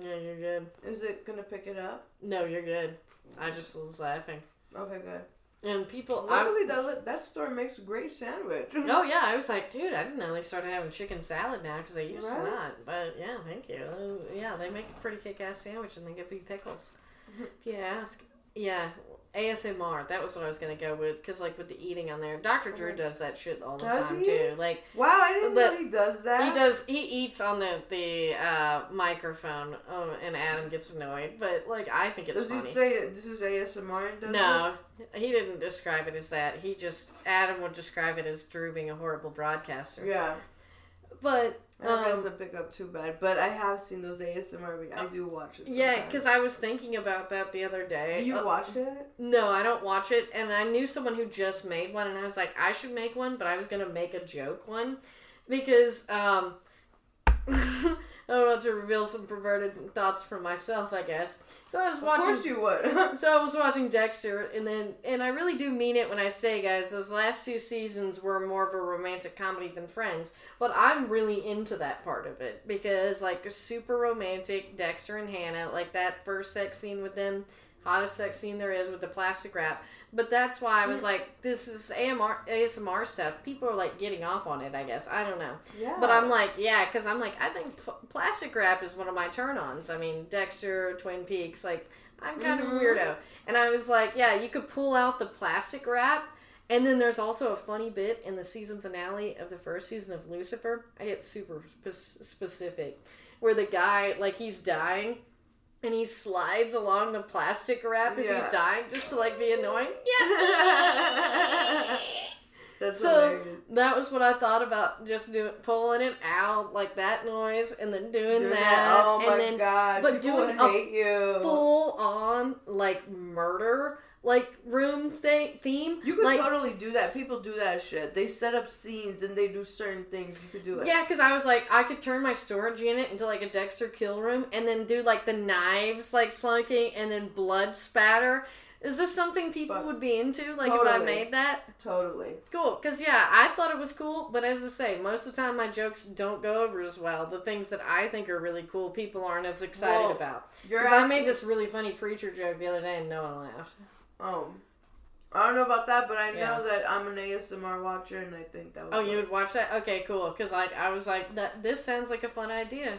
Yeah, you're good. Is it going to pick it up? No, you're good. I just was laughing. Okay, good. And people... Luckily, that store makes a great sandwich. Oh, yeah. I was like, dude, I didn't know they started having chicken salad now because they used to not. But, yeah, thank you. Yeah, they make a pretty kick-ass sandwich and they give you pickles. If you ask. Yeah, ASMR. That was what I was going to go with because, like, with the eating on there. Dr. Drew does that shit all the time, too. Like, wow, I didn't know he does that. He eats on the microphone, and Adam gets annoyed. But, like, I think it's funny. Does he say this is ASMR? He didn't describe it as that. Adam would describe it as Drew being a horrible broadcaster. Yeah. But... I don't think it's a pickup too bad, but I have seen those ASMR. I do watch it sometimes. Yeah, because I was thinking about that the other day. Do you watch it? No, I don't watch it, and I knew someone who just made one, and I was like, I should make one, but I was going to make a joke one, because I don't know, to reveal some perverted thoughts for myself, I guess. So I was watching... Of course you would. So I was watching Dexter, and I really do mean it when I say, guys, those last 2 seasons were more of a romantic comedy than Friends, but I'm really into that part of it, because, like, super romantic Dexter and Hannah, like, that first sex scene with them, hottest sex scene there is with the plastic wrap, but that's why I was like, this is ASMR stuff. People are, like, getting off on it, I guess. I don't know. Yeah. But I'm like, yeah, because I'm like, I think plastic wrap is one of my turn-ons. I mean, Dexter, Twin Peaks, like, I'm kind of a weirdo. And I was like, yeah, you could pull out the plastic wrap, and then there's also a funny bit in the season finale of the first season of Lucifer. I get super specific, where the guy, like, he's dying, and he slides along the plastic wrap as he's dying just to, like, be annoying. Yeah. That's hilarious. That was what I thought about, just pulling it out like that noise and then doing that. Oh, and my God. But people doing a full-on, like, murder, like, room theme. You could, like, totally do that. People do that shit. They set up scenes and they do certain things. You could do it. Yeah, because I was like, I could turn my storage unit into, like, a Dexter kill room and then do, like, the knives, like, slunking and then blood spatter. Is this something people would be into? Like, totally, if I made that? Totally. Cool. Because, yeah, I thought it was cool, but as I say, most of the time my jokes don't go over as well. The things that I think are really cool, people aren't as excited about. Because I made this really funny preacher joke the other day and no one laughed. Oh, I don't know about that, but I know that I'm an ASMR watcher, and I think that would work. You would watch that? Okay, cool, because I was like, this sounds like a fun idea.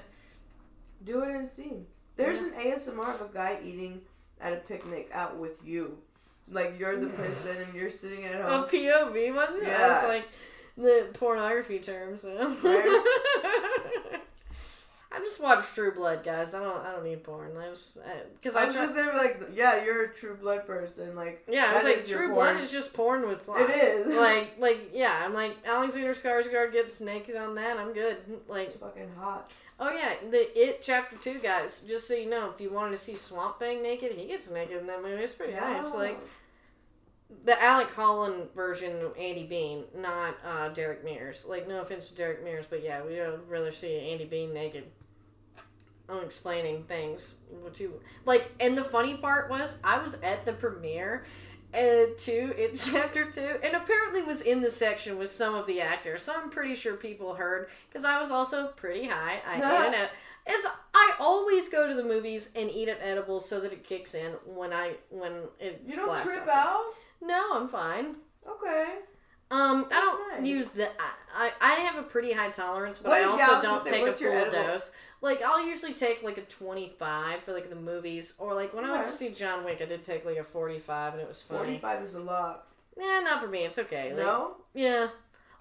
Do it and see. There's an ASMR of a guy eating at a picnic out with you. Like, you're the person and you're sitting at home. A POV, wasn't it? Yeah. That was like the pornography term, so. Right? I just watched True Blood, guys. I don't need porn. I was just gonna be like, yeah, you're a True Blood person. Like, yeah, I was like, True Blood is just porn with plot. It is. Like, yeah, I'm like, Alexander Skarsgård gets naked on that. I'm good. Like, it's fucking hot. Oh yeah, the It Chapter 2, guys. Just so you know, if you wanted to see Swamp Thing naked, he gets naked in that movie. It's pretty nice. Like, the Alec Holland version of Andy Bean, not Derek Mears. Like, no offense to Derek Mears, but yeah, we would rather see Andy Bean naked. I'm explaining things too. Like, and the funny part was, I was at the premiere to It Chapter 2, and apparently was in the section with some of the actors, so I'm pretty sure people heard, because I was also pretty high. I always go to the movies and eat an edible so that it kicks in when it. You don't trip something. Out? No, I'm fine. Okay. That's I don't nice. Use the. I have a pretty high tolerance, but I also don't take a full dose. Like, I'll usually take, like, a 25 for, like, the movies. Or, like, when I went to see John Wick, I did take, like, a 45, and it was funny. 45 is a lot. Nah, not for me. It's okay. Like, no? Yeah.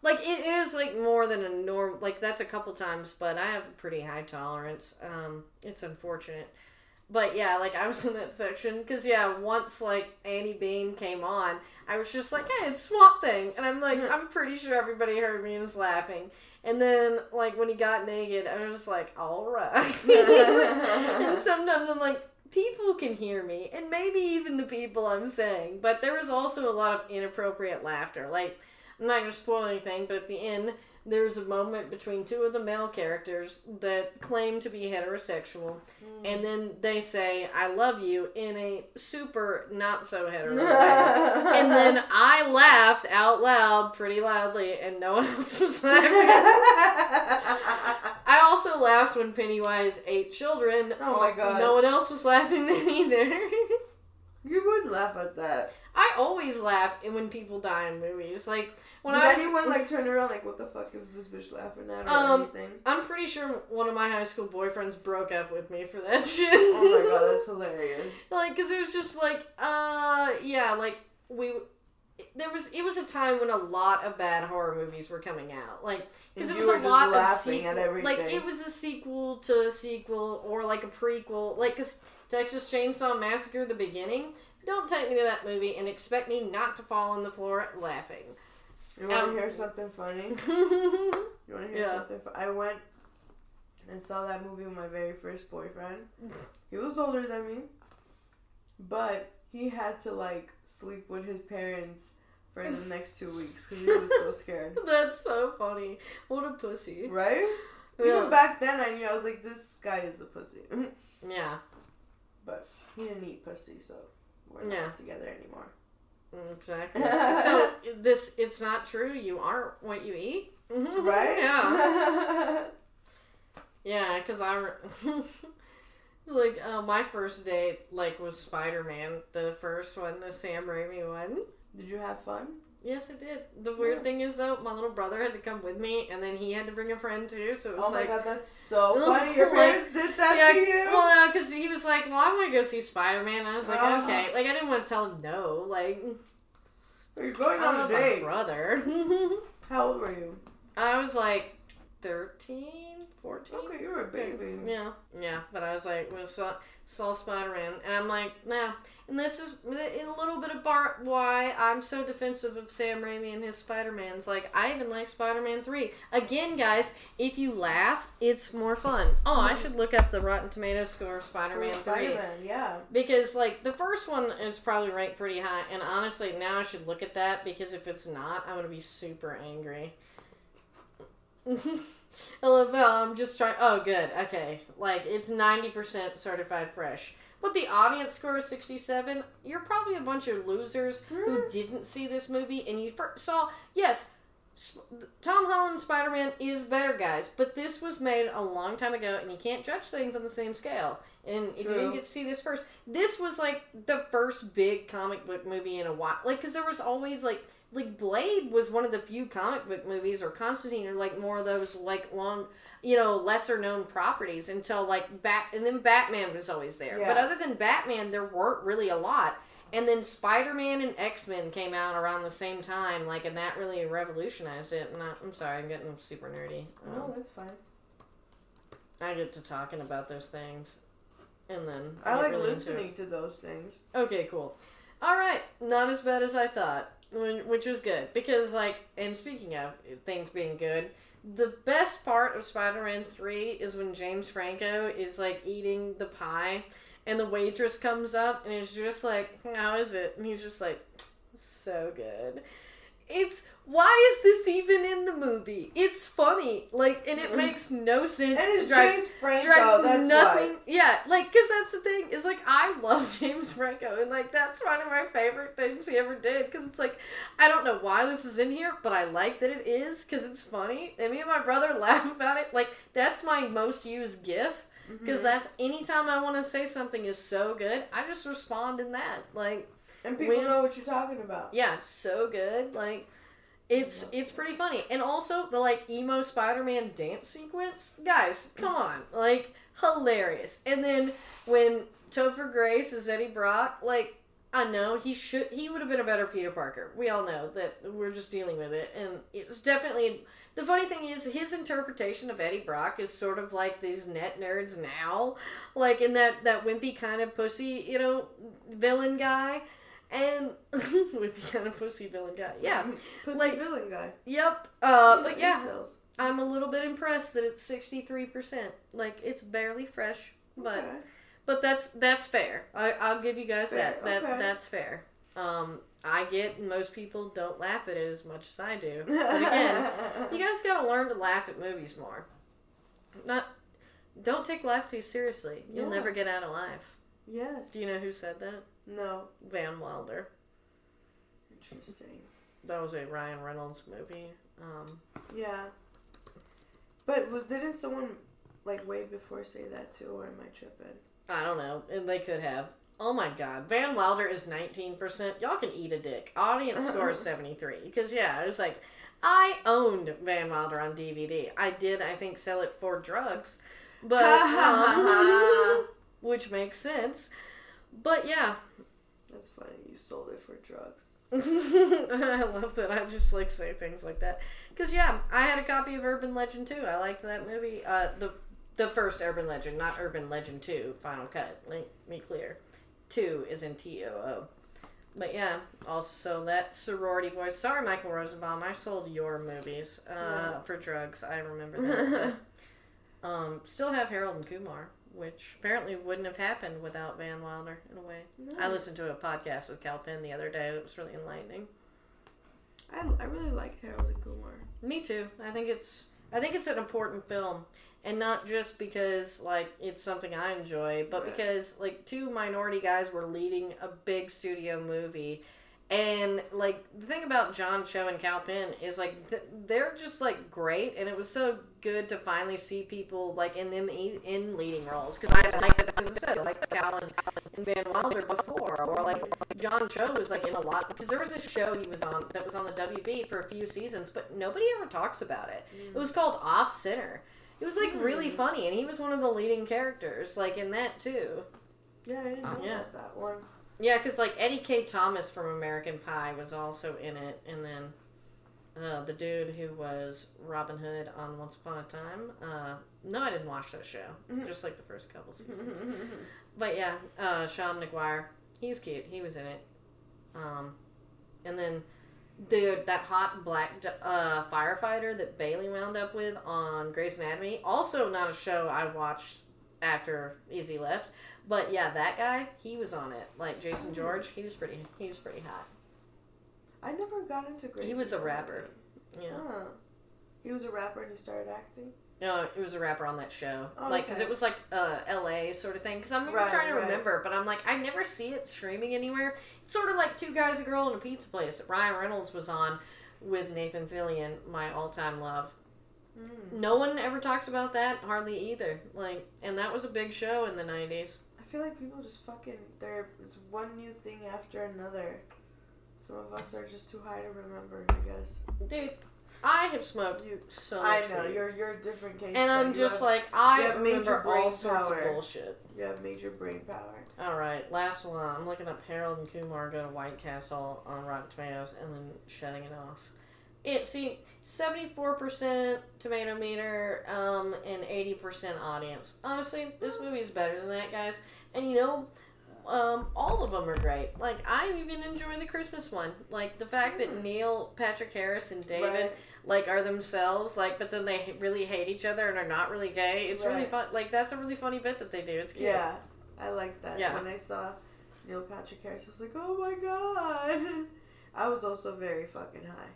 Like, it is, like, more than a normal... Like, that's a couple times, but I have a pretty high tolerance. It's unfortunate. But, yeah, like, I was in that section. Because, yeah, once, like, Andy Bean came on, I was just like, hey, it's Swamp Thing. And I'm like, I'm pretty sure everybody heard me and was laughing. And then, like, when he got naked, I was just like, all right. And sometimes I'm like, people can hear me. And maybe even the people I'm saying. But there was also a lot of inappropriate laughter. Like, I'm not going to spoil anything, but at the end, there's a moment between two of the male characters that claim to be heterosexual. And then they say, I love you, in a super not-so-hetero way. And then I laughed out loud, pretty loudly, and no one else was laughing. I also laughed when Pennywise ate children. Oh my god. No one else was laughing then either. You would laugh at that. I always laugh when people die in movies. Like, Did anyone, like, turn around, like, what the fuck is this bitch laughing at or anything? I'm pretty sure one of my high school boyfriends broke up with me for that shit. Oh my god, that's hilarious. Like, because it was just like, it was a time when a lot of bad horror movies were coming out. Like, because it was a lot of sequel. Like, it was a sequel to a sequel or, like, a prequel. Like, because Texas Chainsaw Massacre, the beginning... Don't take me to that movie and expect me not to fall on the floor laughing. You want to hear something funny? I went and saw that movie with my very first boyfriend. He was older than me, but he had to, like, sleep with his parents for the next 2 weeks because he was so scared. That's so funny. What a pussy. Right? Yeah. Even back then, I knew. I was like, this guy is a pussy. Yeah. But he didn't eat pussy, so... We're not together anymore. Exactly. So, it's not true. You aren't what you eat. Right? Yeah. Yeah, because my first date, like, was Spider-Man, the first one, the Sam Raimi one. Did you have fun? Yes, I did. The weird thing is, though, my little brother had to come with me, and then he had to bring a friend, too, so it was like... Oh my god, that's so funny. Your parents did that to you? Well, no, because he was like, well, I want to go see Spider-Man, and I was like, okay. Like, I didn't want to tell him no, like... You're going on a date. My brother. How old were you? I was like 13, 14. Okay, you were a baby. Yeah, but I was like, when saw Spider-Man, and I'm like, nah. And this is in a little bit of why I'm so defensive of Sam Raimi and his Spider-Mans. Like, I even like Spider-Man 3. Again, guys, if you laugh, it's more fun. Oh, I should look up the Rotten Tomatoes score of Spider-Man 3. Spider-Man, yeah. Because, like, the first one is probably ranked pretty high, and honestly, now I should look at that, because if it's not, I'm going to be super angry. I love how I'm just trying... Oh, good. Okay. Like, it's 90% certified fresh. But the audience score is 67. You're probably a bunch of losers who didn't see this movie, and you saw... Yes, Tom Holland's Spider-Man is better, guys, but this was made a long time ago, and you can't judge things on the same scale. And if you didn't get to see this first... This was, like, the first big comic book movie in a while. Like, because there was always, like... like Blade was one of the few comic book movies, or Constantine, or like more of those like long, you know, lesser known properties until like and then Batman was always there. Yeah. But other than Batman, there weren't really a lot. And then Spider-Man and X-Men came out around the same time, like, and that really revolutionized it. And I'm sorry, I'm getting super nerdy. No, that's fine. I get to talking about those things. And then I like really listening to those things. Okay, cool. All right, not as bad as I thought, which was good. Because, like, and speaking of things being good, the best part of Spider-Man 3 is when James Franco is, like, eating the pie. And the waitress comes up and is just like, how is it? And he's just like, so good. It's, why is this even in the movie? It's funny. Like, and it makes no sense. And it's James Franco, that's nothing. Why. Yeah, like, because that's the thing. Is like, I love James Franco. And, like, that's one of my favorite things he ever did. Because it's like, I don't know why this is in here, but I like that it is because it's funny. And me and my brother laugh about it. Like, that's my most used GIF. Because that's, anytime I want to say something is so good, I just respond in that. Like, and people know what you're talking about. Yeah, so good. Like, it's pretty funny. And also, the, like, emo Spider-Man dance sequence. Guys, come on. Like, hilarious. And then, when Topher Grace is Eddie Brock, like, I know, he would have been a better Peter Parker. We all know that. We're just dealing with it. And it's definitely... The funny thing is, his interpretation of Eddie Brock is sort of like these net nerds now. Like, in that wimpy kind of pussy, you know, villain guy. And... wimpy kind of pussy villain guy. Yeah. Pussy like, villain guy. Yep. But yeah, sells. I'm a little bit impressed that it's 63%. Like, it's barely fresh. But... Okay. But that's fair. I'll give you guys fair. That. Okay. That's fair. I get most people don't laugh at it as much as I do. But again, you guys gotta learn to laugh at movies more. Don't take life too seriously. You'll never get out of life. Yes. Do you know who said that? No. Van Wilder. Interesting. That was a Ryan Reynolds movie. Yeah. But didn't someone like way before say that too, or am I tripping? I don't know. And they could have. Oh my god. Van Wilder is 19%. Y'all can eat a dick. Audience score is 73%. Because, yeah, it was like, I owned Van Wilder on DVD. I did, I think, sell it for drugs. But, which makes sense. But, yeah. That's funny. You sold it for drugs. I love that. I just, like, say things like that. Because, yeah, I had a copy of Urban Legend, too. I liked that movie. The first Urban Legend, not Urban Legend 2, Final Cut. Make me clear. 2 is in TOO. But yeah, also that sorority voice. Sorry, Michael Rosenbaum, I sold your movies for drugs. I remember that. But, still have Harold and Kumar, which apparently wouldn't have happened without Van Wilder in a way. Nice. I listened to a podcast with Cal Penn the other day. It was really enlightening. I really like Harold and Kumar. Me too. I think it's an important film. And not just because, like, it's something I enjoy, but because, like, two minority guys were leading a big studio movie. And, like, the thing about John Cho and Cal Penn is, like, they're just, like, great. And it was so good to finally see people, like, in them in leading roles. Because I like that, as I said, like, Cal and Van Wilder before. Or, like, John Cho was, like, in a lot. Because there was a show he was on that was on the WB for a few seasons, but nobody ever talks about it. Mm. It was called Off Center. It was, like, really funny, and he was one of the leading characters, like, in that, too. Yeah, I didn't know about that one. Yeah, because, like, Eddie K. Thomas from American Pie was also in it, and then the dude who was Robin Hood on Once Upon a Time. No, I didn't watch that show. Mm-hmm. Just, like, the first couple seasons. But, yeah, Sean McGuire. He was cute. He was in it. And then... Dude, that hot black firefighter that Bailey wound up with on Grey's Anatomy, also not a show I watched after Izzy left, but yeah, that guy, he was on it. Like Jason George, he was pretty hot. I never got into Grey's. He was a rapper. Yeah. Huh. He was a rapper and he started acting? No, he was a rapper on that show. Oh, like, because it was like LA sort of thing. Because I'm trying to remember, but I'm like, I never see it streaming anywhere. It's sort of like Two Guys, a Girl, and a Pizza Place that Ryan Reynolds was on with Nathan Fillion, my all-time love. Mm. No one ever talks about that, hardly either. Like, and that was a big show in the 90s. I feel like people just fucking, it's one new thing after another. Some of us are just too high to remember, I guess. Dude, I have smoked so much. I know, weed. You're a different case. And I'm just I remember all sorts of bullshit. You have major brain power. Alright, last one. I'm looking up Harold and Kumar Go to White Castle on Rotten Tomatoes and then shutting it off. It see 74% tomato meter and 80% audience. Honestly, this movie is better than that, guys. And you know, all of them are great. Like, I even enjoy the Christmas one. Like, the fact that Neil, Patrick Harris, and David, are themselves, but then they really hate each other and are not really gay. It's really fun. Like, that's a really funny bit that they do. It's cute. Yeah, I like that. Yeah. When I saw Neil Patrick Harris, I was like, oh my god. I was also very fucking high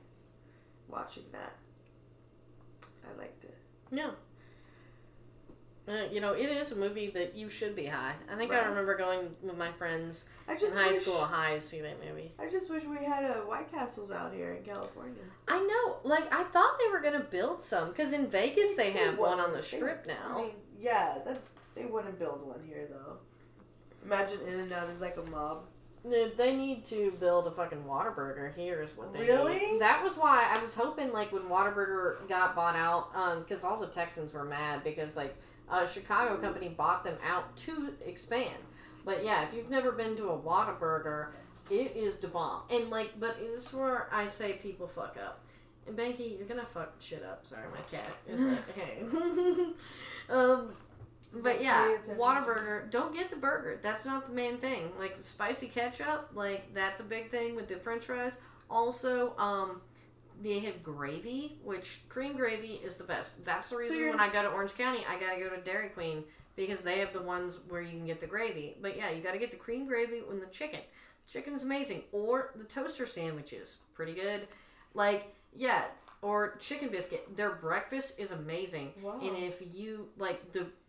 watching that. I liked it. Yeah. It is a movie that you should be high. I think I remember going with my friends in high school high to see that movie. I just wish we had White Castles out here in California. I know. I thought they were going to build some. Because in Vegas they have one on the Strip now. I mean, yeah, they wouldn't build one here, though. Imagine In-N-Out is like a mob. They need to build a fucking Whataburger here is what they need. That was why I was hoping, when Whataburger got bought out, because all the Texans were mad because, a Chicago company bought them out to expand. But yeah, if you've never been to a Whataburger, it is the bomb. And but this is where I say people fuck up. And Banky, you're gonna fuck shit up. Sorry, my cat is hey. But yeah, Whataburger, don't get the burger. That's not the main thing. The spicy ketchup, that's a big thing with the french fries. Also, they have gravy, which cream gravy is the best. That's the reason when I go to Orange County, I gotta go to Dairy Queen because they have the ones where you can get the gravy. But yeah, you gotta get the cream gravy and the chicken. Chicken is amazing. Or the toaster sandwiches. Pretty good. Yeah. Or chicken biscuit. Their breakfast is amazing. Wow. And if you,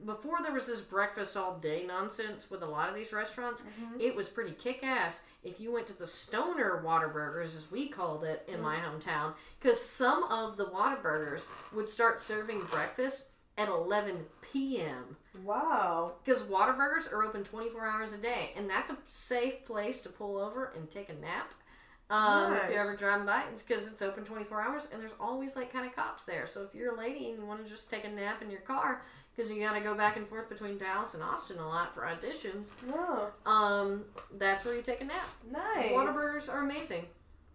before there was this breakfast all day nonsense with a lot of these restaurants, it was pretty kick-ass if you went to the stoner Whataburgers, as we called it in my hometown, because some of the Whataburgers would start serving breakfast at 11 p.m. Wow. Because Whataburgers are open 24 hours a day, and that's a safe place to pull over and take a nap. Nice. If you're ever driving by, it's because it's open 24 hours and there's always cops there. So if you're a lady and you want to just take a nap in your car because you got to go back and forth between Dallas and Austin a lot for auditions, that's where you take a nap. Nice. Whataburgers are amazing.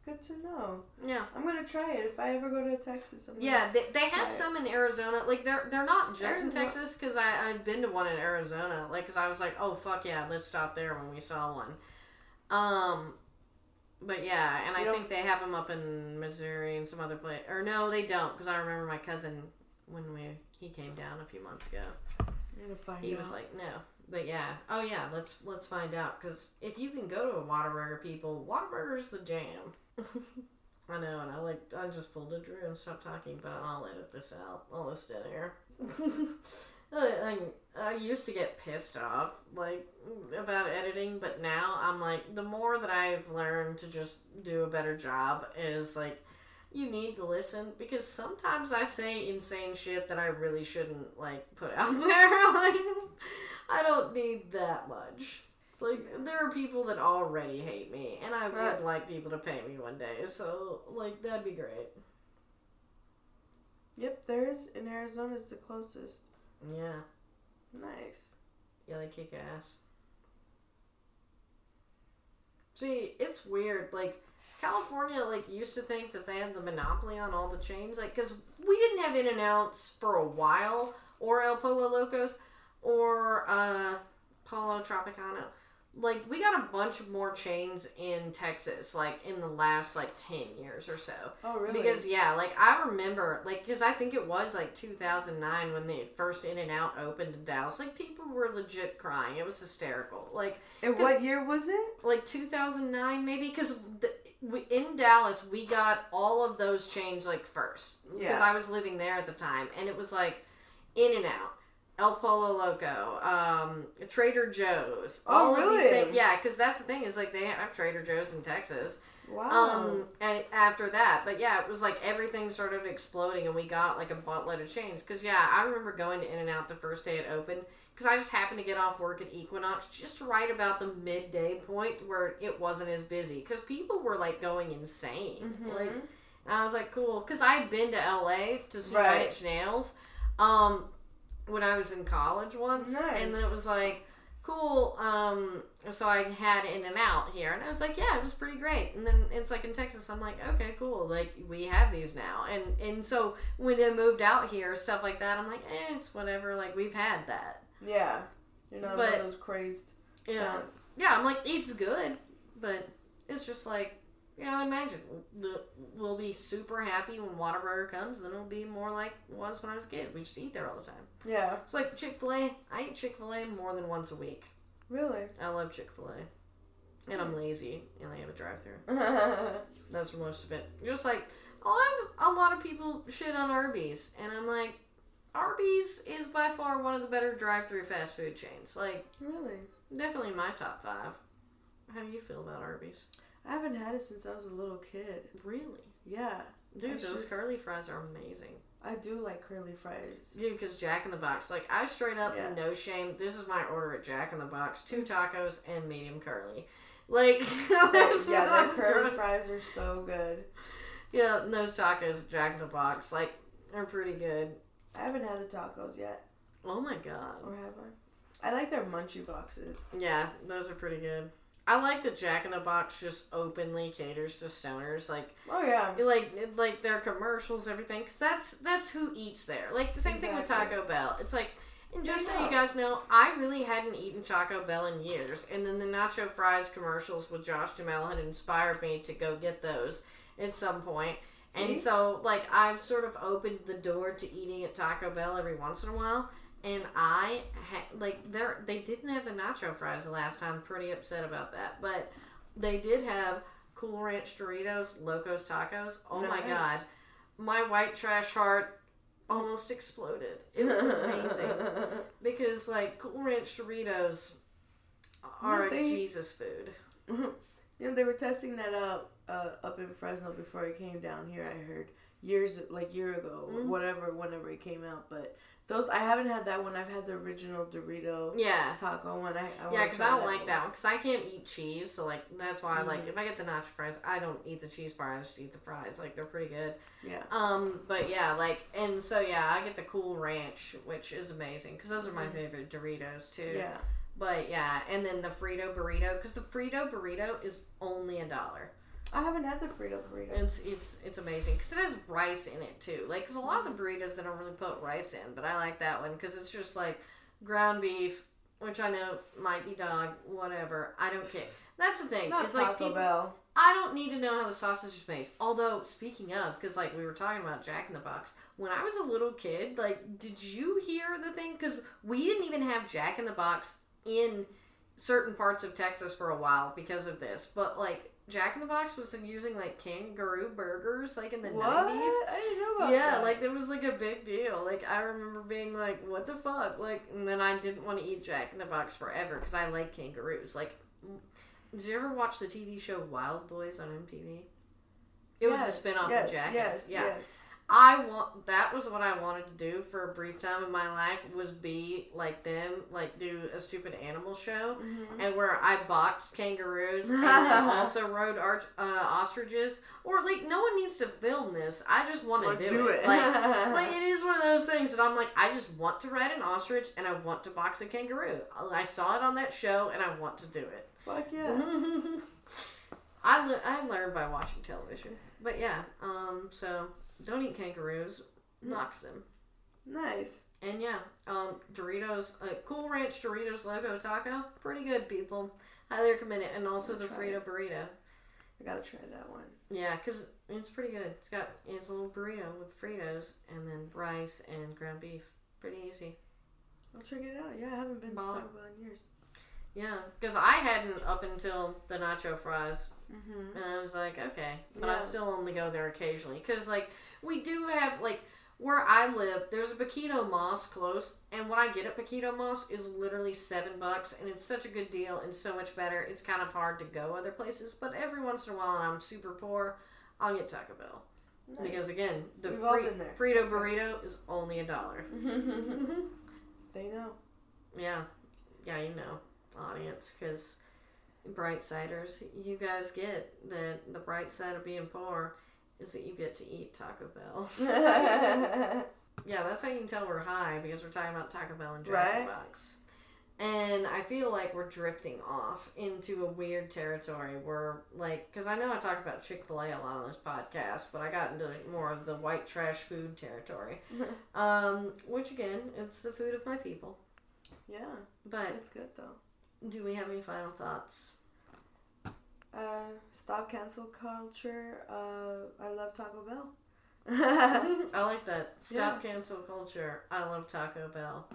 Good to know. Yeah. I'm going to try it. If I ever go to Texas, they have some in Arizona. They're not just in Texas because I've been to one in Arizona. Because I was like, oh, fuck yeah, let's stop there when we saw one. But yeah, and I think they have them up in Missouri and some other place. Or no, they don't, because I remember my cousin when he came down a few months ago. You're gonna find out. He was like, no, but yeah, oh yeah, let's find out, because if you can go to a Whataburger, people, Whataburger's the jam. I know, and I just pulled a Drew and stopped talking, but I'll edit this out. All this dead air. I used to get pissed off, about editing, but now I'm the more that I've learned to just do a better job is, you need to listen, because sometimes I say insane shit that I really shouldn't, put out there. I don't need that much. It's there are people that already hate me, and I would like people to pay me one day, so, that'd be great. Yep, there is, and Arizona's the closest. Yeah. Nice. Yeah, they kick ass. See, it's weird. California, used to think that they had the monopoly on all the chains. Because we didn't have In-N-Outs for a while, or El Pollo Locos, or Polo Tropicana. We got a bunch more chains in Texas, in the last, 10 years or so. Oh, really? Because, yeah, I remember, because I think it was, 2009 when the first In-N-Out opened in Dallas. People were legit crying. It was hysterical. And what year was it? 2009, maybe? Because in Dallas, we got all of those chains, first. Yeah. Because I was living there at the time. And it was, In-N-Out. El Pollo Loco, Trader Joe's, all of these things. Yeah, because that's the thing is they have Trader Joe's in Texas. Wow. And after that, but yeah, it was everything started exploding, and we got a buttload of chains. Because yeah, I remember going to In-N-Out the first day it opened because I just happened to get off work at Equinox just right about the midday point where it wasn't as busy, because people were, like, going insane. Mm-hmm. Like, and I was like, cool, because I had been to LA to see Nine Inch Nails when I was in college once. Nice. And then it was like, cool, so I had In-N-Out here, and I was like, yeah, it was pretty great. And then it's like in Texas, I'm like, okay, cool, like, we have these now. And so when I moved out here, stuff like that, I'm like, eh, it's whatever, like, we've had that. Yeah, you're not one of those crazed fans. Yeah, I'm like, it's good, but it's just like, you know, imagine we'll be super happy when Whataburger comes, and then it'll be more like it was when I was a kid. We just eat there all the time. Yeah, it's like Chick-fil-A. I eat Chick-fil-A more than once a week. Really? I love Chick-fil-A, and I'm lazy, and I have a drive-through. That's most of it. Just like a lot of people shit on Arby's, and I'm like, Arby's is by far one of the better drive-through fast food chains. Like, really? Definitely my top 5. How do you feel about Arby's? I haven't had it since I was a little kid. Really? Yeah. Dude, those curly fries are amazing. I do like curly fries. Dude, because Jack in the Box. Like, I straight up, no shame, this is my order at Jack in the Box. 2 tacos and medium curly. Like, there's yeah, the curly fries are so good. Yeah, and those tacos at Jack in the Box, like, are pretty good. I haven't had the tacos yet. Oh my god. Or have I? I like their munchie boxes. Yeah, those are pretty good. I like that Jack in the Box just openly caters to stoners. Like, oh yeah. Like their commercials, everything. Because that's who eats there. Like, the same thing with Taco Bell. It's like, and just so you guys know, I really hadn't eaten Taco Bell in years. And then the Nacho Fries commercials with Josh Duhamel had inspired me to go get those at some point. And so, like, I've sort of opened the door to eating at Taco Bell every once in a while. And I, they didn't have the nacho fries the last time. Pretty upset about that. But they did have Cool Ranch Doritos, Locos Tacos. Oh, nice. My God. My white trash heart almost exploded. It was amazing. Because, like, Cool Ranch Doritos are a Jesus food. You know, they were testing that out. Up in Fresno before it came down here, I heard year ago, mm-hmm. whenever it came out. But those, I haven't had that one. I've had the original Dorito taco one. Because I don't like that one because I can't eat cheese. So like that's why I like, if I get the nacho fries, I don't eat the cheese bar. I just eat the fries. Like, they're pretty good. Yeah. But yeah, like, and so yeah, I get the Cool Ranch, which is amazing because those are my favorite Doritos too. Yeah. But yeah, and then the Frito burrito, because the Frito burrito is only $1. I haven't had the Frito burrito. It's amazing because it has rice in it too. Like, because a lot of the burritos, they don't really put rice in, but I like that one because it's just like ground beef, which I know might be dog, whatever. I don't care. That's the thing. Not it's Taco like people, Bell. I don't need to know how the sausage is made. Although, speaking of, because like we were talking about Jack in the Box, when I was a little kid, like, did you hear the thing? Because we didn't even have Jack in the Box in certain parts of Texas for a while because of this, but like, Jack in the Box was using, like, kangaroo burgers, like, in the 90s. I didn't know about that. Yeah, like, it was, like, a big deal. Like, I remember being like, what the fuck? Like, and then I didn't want to eat Jack in the Box forever because I like kangaroos. Like, did you ever watch the TV show Wild Boys on MTV? It was a spinoff of Jackass. Yes. That was what I wanted to do for a brief time in my life, was be like them, like do a stupid animal show, and where I boxed kangaroos and also rode ostriches. Or like, no one needs to film this. I just want to do it. Like it is one of those things that I'm like, I just want to ride an ostrich and I want to box a kangaroo. I saw it on that show and I want to do it. Fuck yeah. I learned by watching television, but yeah. So. Don't eat kangaroos. Box them. Nice. And yeah, Doritos, Cool Ranch Doritos Loco Taco, pretty good, people. Highly recommend it. And also the Frito burrito. I gotta try that one. Yeah, because it's pretty good. It's a little burrito with Fritos and then rice and ground beef. Pretty easy. I'll check it out. Yeah, I haven't been to Taco Bell in years. Yeah, because I hadn't up until the nacho fries. Mm-hmm. And I was like, okay. But I still only go there occasionally. Because, like, we do have, like, where I live, there's a Paquito Moss close. And what I get at Paquito Moss is literally $7. And it's such a good deal and so much better. It's kind of hard to go other places. But every once in a while, and I'm super poor, I'll get Taco Bell. Nice. Because, again, the Frito burrito is only $1. They know. Yeah, you know, audience, because Brightsiders, you guys get that the bright side of being poor is that you get to eat Taco Bell. Yeah, that's how you can tell we're high, because we're talking about Taco Bell and Jack Box. And I feel like we're drifting off into a weird territory where, like, because I know I talk about Chick-fil-A a lot on this podcast, but I got into more of the white trash food territory, which, again, it's the food of my people. Yeah. But it's good, though. Do we have any final thoughts? Stop cancel culture. I love Taco Bell. I like that. Stop cancel culture. I love Taco Bell.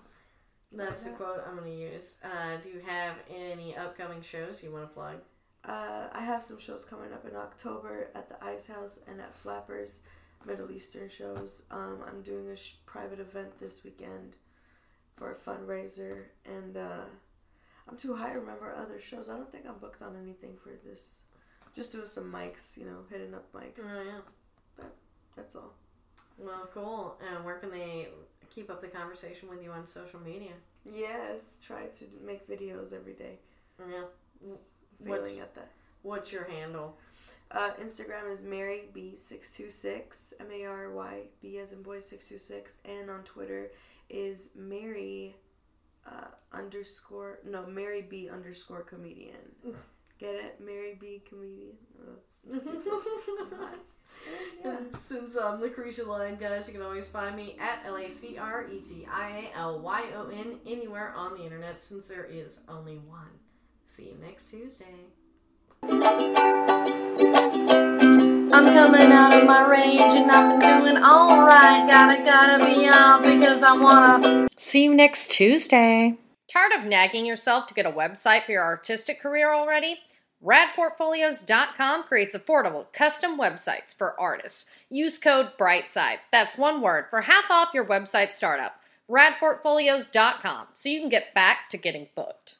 That's the quote I'm going to use. Do you have any upcoming shows you want to plug? I have some shows coming up in October at the Ice House and at Flappers, Middle Eastern shows. I'm doing a private event this weekend for a fundraiser, and I'm too high to remember other shows. I don't think I'm booked on anything for this. Just doing some mics, you know, hitting up mics. Oh, yeah. But that's all. Well, cool. And where can they keep up the conversation with you on social media? Yes, try to make videos every day. Yeah. Failing at that. What's your handle? Instagram is MaryB626, MARYB as in boy 626, and on Twitter is MaryB_comedian. Get it? MaryB comedian. Yeah. Since I'm Lucretia Lyon, guys, you can always find me at LACRETIALYON anywhere on the internet, since there is only one. See you next Tuesday. I'm coming out of my range and I've been doing alright. Gotta be on because I wanna. See you next Tuesday. Tired of nagging yourself to get a website for your artistic career already? RadPortfolios.com creates affordable custom websites for artists. Use code BRIGHTSIDE, that's one word, for half off your website startup. RadPortfolios.com, so you can get back to getting booked.